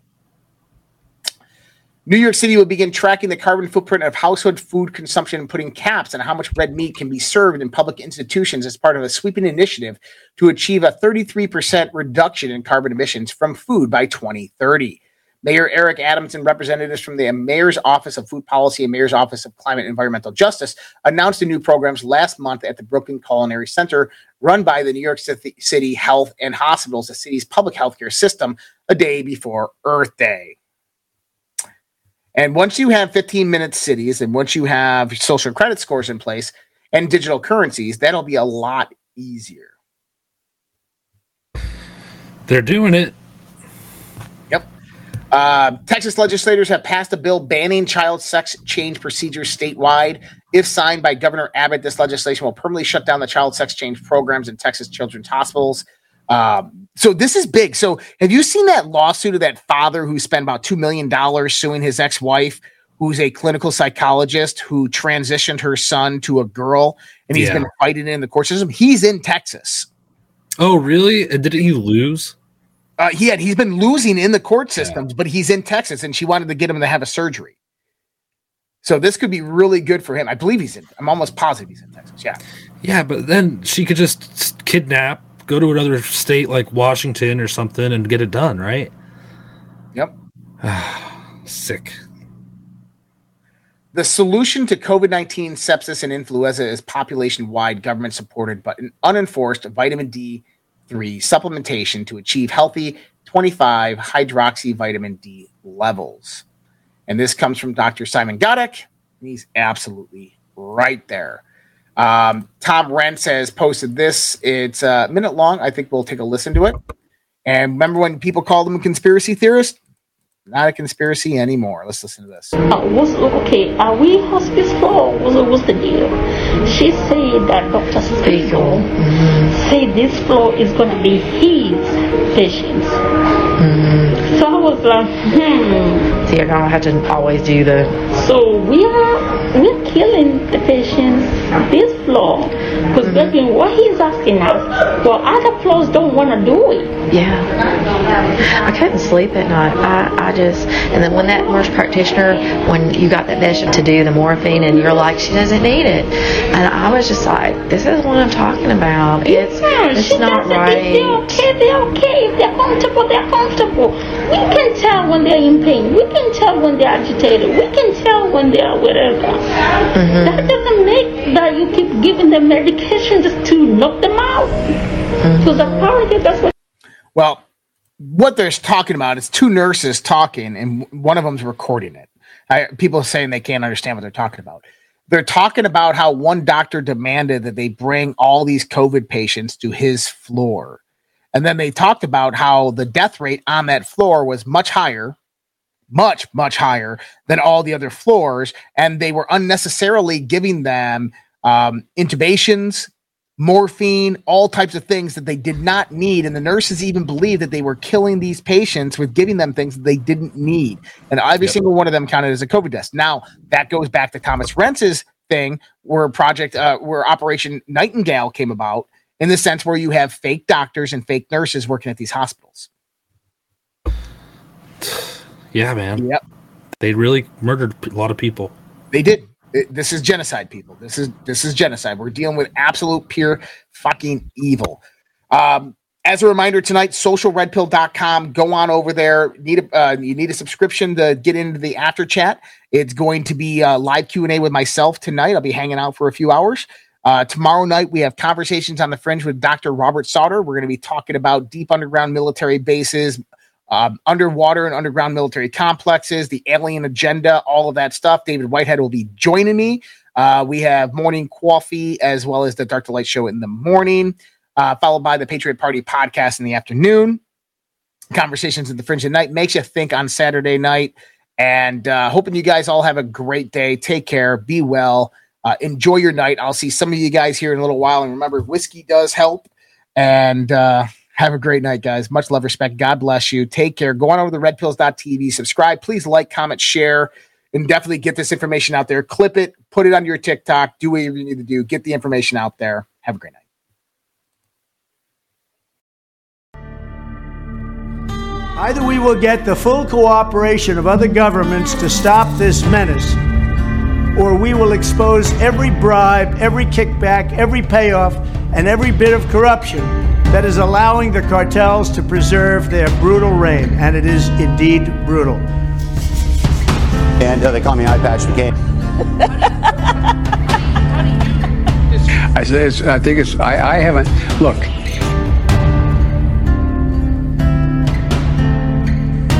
New York City will begin tracking the carbon footprint of household food consumption and putting caps on how much red meat can be served in public institutions as part of a sweeping initiative to achieve a thirty-three percent reduction in carbon emissions from food by twenty thirty. Mayor Eric Adams and representatives from the Mayor's Office of Food Policy and Mayor's Office of Climate and Environmental Justice announced the new programs last month at the Brooklyn Culinary Center, run by the New York City Health and Hospitals, the city's public healthcare system, a day before Earth Day. And once you have fifteen-minute cities and once you have social credit scores in place and digital currencies, that'll be a lot easier. They're doing it. Uh, Texas legislators have passed a bill banning child sex change procedures statewide. If signed by Governor Abbott, this legislation will permanently shut down the child sex change programs in Texas children's hospitals. Um, so this is big. So have you seen that lawsuit of that father who spent about two million dollars suing his ex-wife, who's a clinical psychologist who transitioned her son to a girl, and he's yeah. been fighting it in the court system? He's in Texas. Oh, really? And didn't he lose? Uh, he had, he's been losing in the court systems, yeah. but he's in Texas, and she wanted to get him to have a surgery. So this could be really good for him. I believe he's in – I'm almost positive he's in Texas, yeah. Yeah, but then she could just kidnap, go to another state like Washington or something and get it done, right? Yep. Sick. The solution to COVID nineteen, sepsis, and influenza is population-wide, government-supported, but an unenforced vitamin D Three supplementation to achieve healthy twenty-five hydroxy vitamin D levels. And this comes from Doctor Simon Godek, and he's absolutely right there. Um, Tom Rentz has posted this. It's a minute long. I think we'll take a listen to it. And remember when people called him a conspiracy theorist? Not a conspiracy anymore. Let's listen to this. Oh, was, okay, are we hospice for? What's, what's the deal? She said that Doctor Spiegel mm-hmm. said this floor is going to be his patients. Mm-hmm. So I was like, hmm. So you're going to have to always do the... So we are we're killing the patients this floor. Because mm-hmm. Between what he's asking us, well, other floors don't want to do it. Yeah. I couldn't sleep at night. I, I Just, and then when that nurse practitioner, when you got that patient to do the morphine and you're like, she doesn't need it. And I was just like, this is what I'm talking about. Yeah, it's it's she not right. If they're okay, they're okay. If they're comfortable, they're comfortable. We can tell when they're in pain. We can tell when they're agitated. We can tell when they're whatever. Mm-hmm. That doesn't make that you keep giving them medication just to knock them out. Mm-hmm. So the authority, that's what... Well... What they're talking about is two nurses talking, and one of them's recording it. I, people are saying they can't understand what they're talking about. They're talking about how one doctor demanded that they bring all these COVID patients to his floor. And then they talked about how the death rate on that floor was much higher much, much higher than all the other floors, and they were unnecessarily giving them um, intubations, morphine, all types of things that they did not need. And the nurses even believed that they were killing these patients with giving them things that they didn't need. And every yep. single one of them counted as a COVID test. Now, that goes back to Thomas Rentz's thing where Project, uh, where Operation Nightingale came about, in the sense where you have fake doctors and fake nurses working at these hospitals. Yeah, man. Yep. They really murdered a lot of people. They did. This is genocide, people. This is this is genocide. We're dealing with absolute pure fucking evil. Um, as a reminder tonight, social red pill dot com. Go on over there. Need a, uh, you need a subscription to get into the after chat. It's going to be a live Q and A with myself tonight. I'll be hanging out for a few hours. Uh, tomorrow night, we have Conversations on the Fringe with Doctor Robert Sauter. We're going to be talking about deep underground military bases, Um, underwater and underground military complexes, the alien agenda, all of that stuff. David Whitehead will be joining me. Uh, we have morning coffee as well as the Dark to Light show in the morning, uh, followed by the Patriot Party podcast in the afternoon. Conversations at the Fringe at night, makes you think on Saturday night. And uh, hoping you guys all have a great day. Take care. Be well. Uh, enjoy your night. I'll see some of you guys here in a little while. And remember, whiskey does help. And uh, have a great night, guys. Much love, respect. God bless you. Take care. Go on over to red pills dot t v. Subscribe. Please like, comment, share, and definitely get this information out there. Clip it. Put it on your TikTok. Do whatever you need to do. Get the information out there. Have a great night. Either we will get the full cooperation of other governments to stop this menace, or we will expose every bribe, every kickback, every payoff, and every bit of corruption that is allowing the cartels to preserve their brutal reign, and it is indeed brutal. And uh, they call me Eye Patch McCain. I say it's, I think it's. I, I haven't. Look.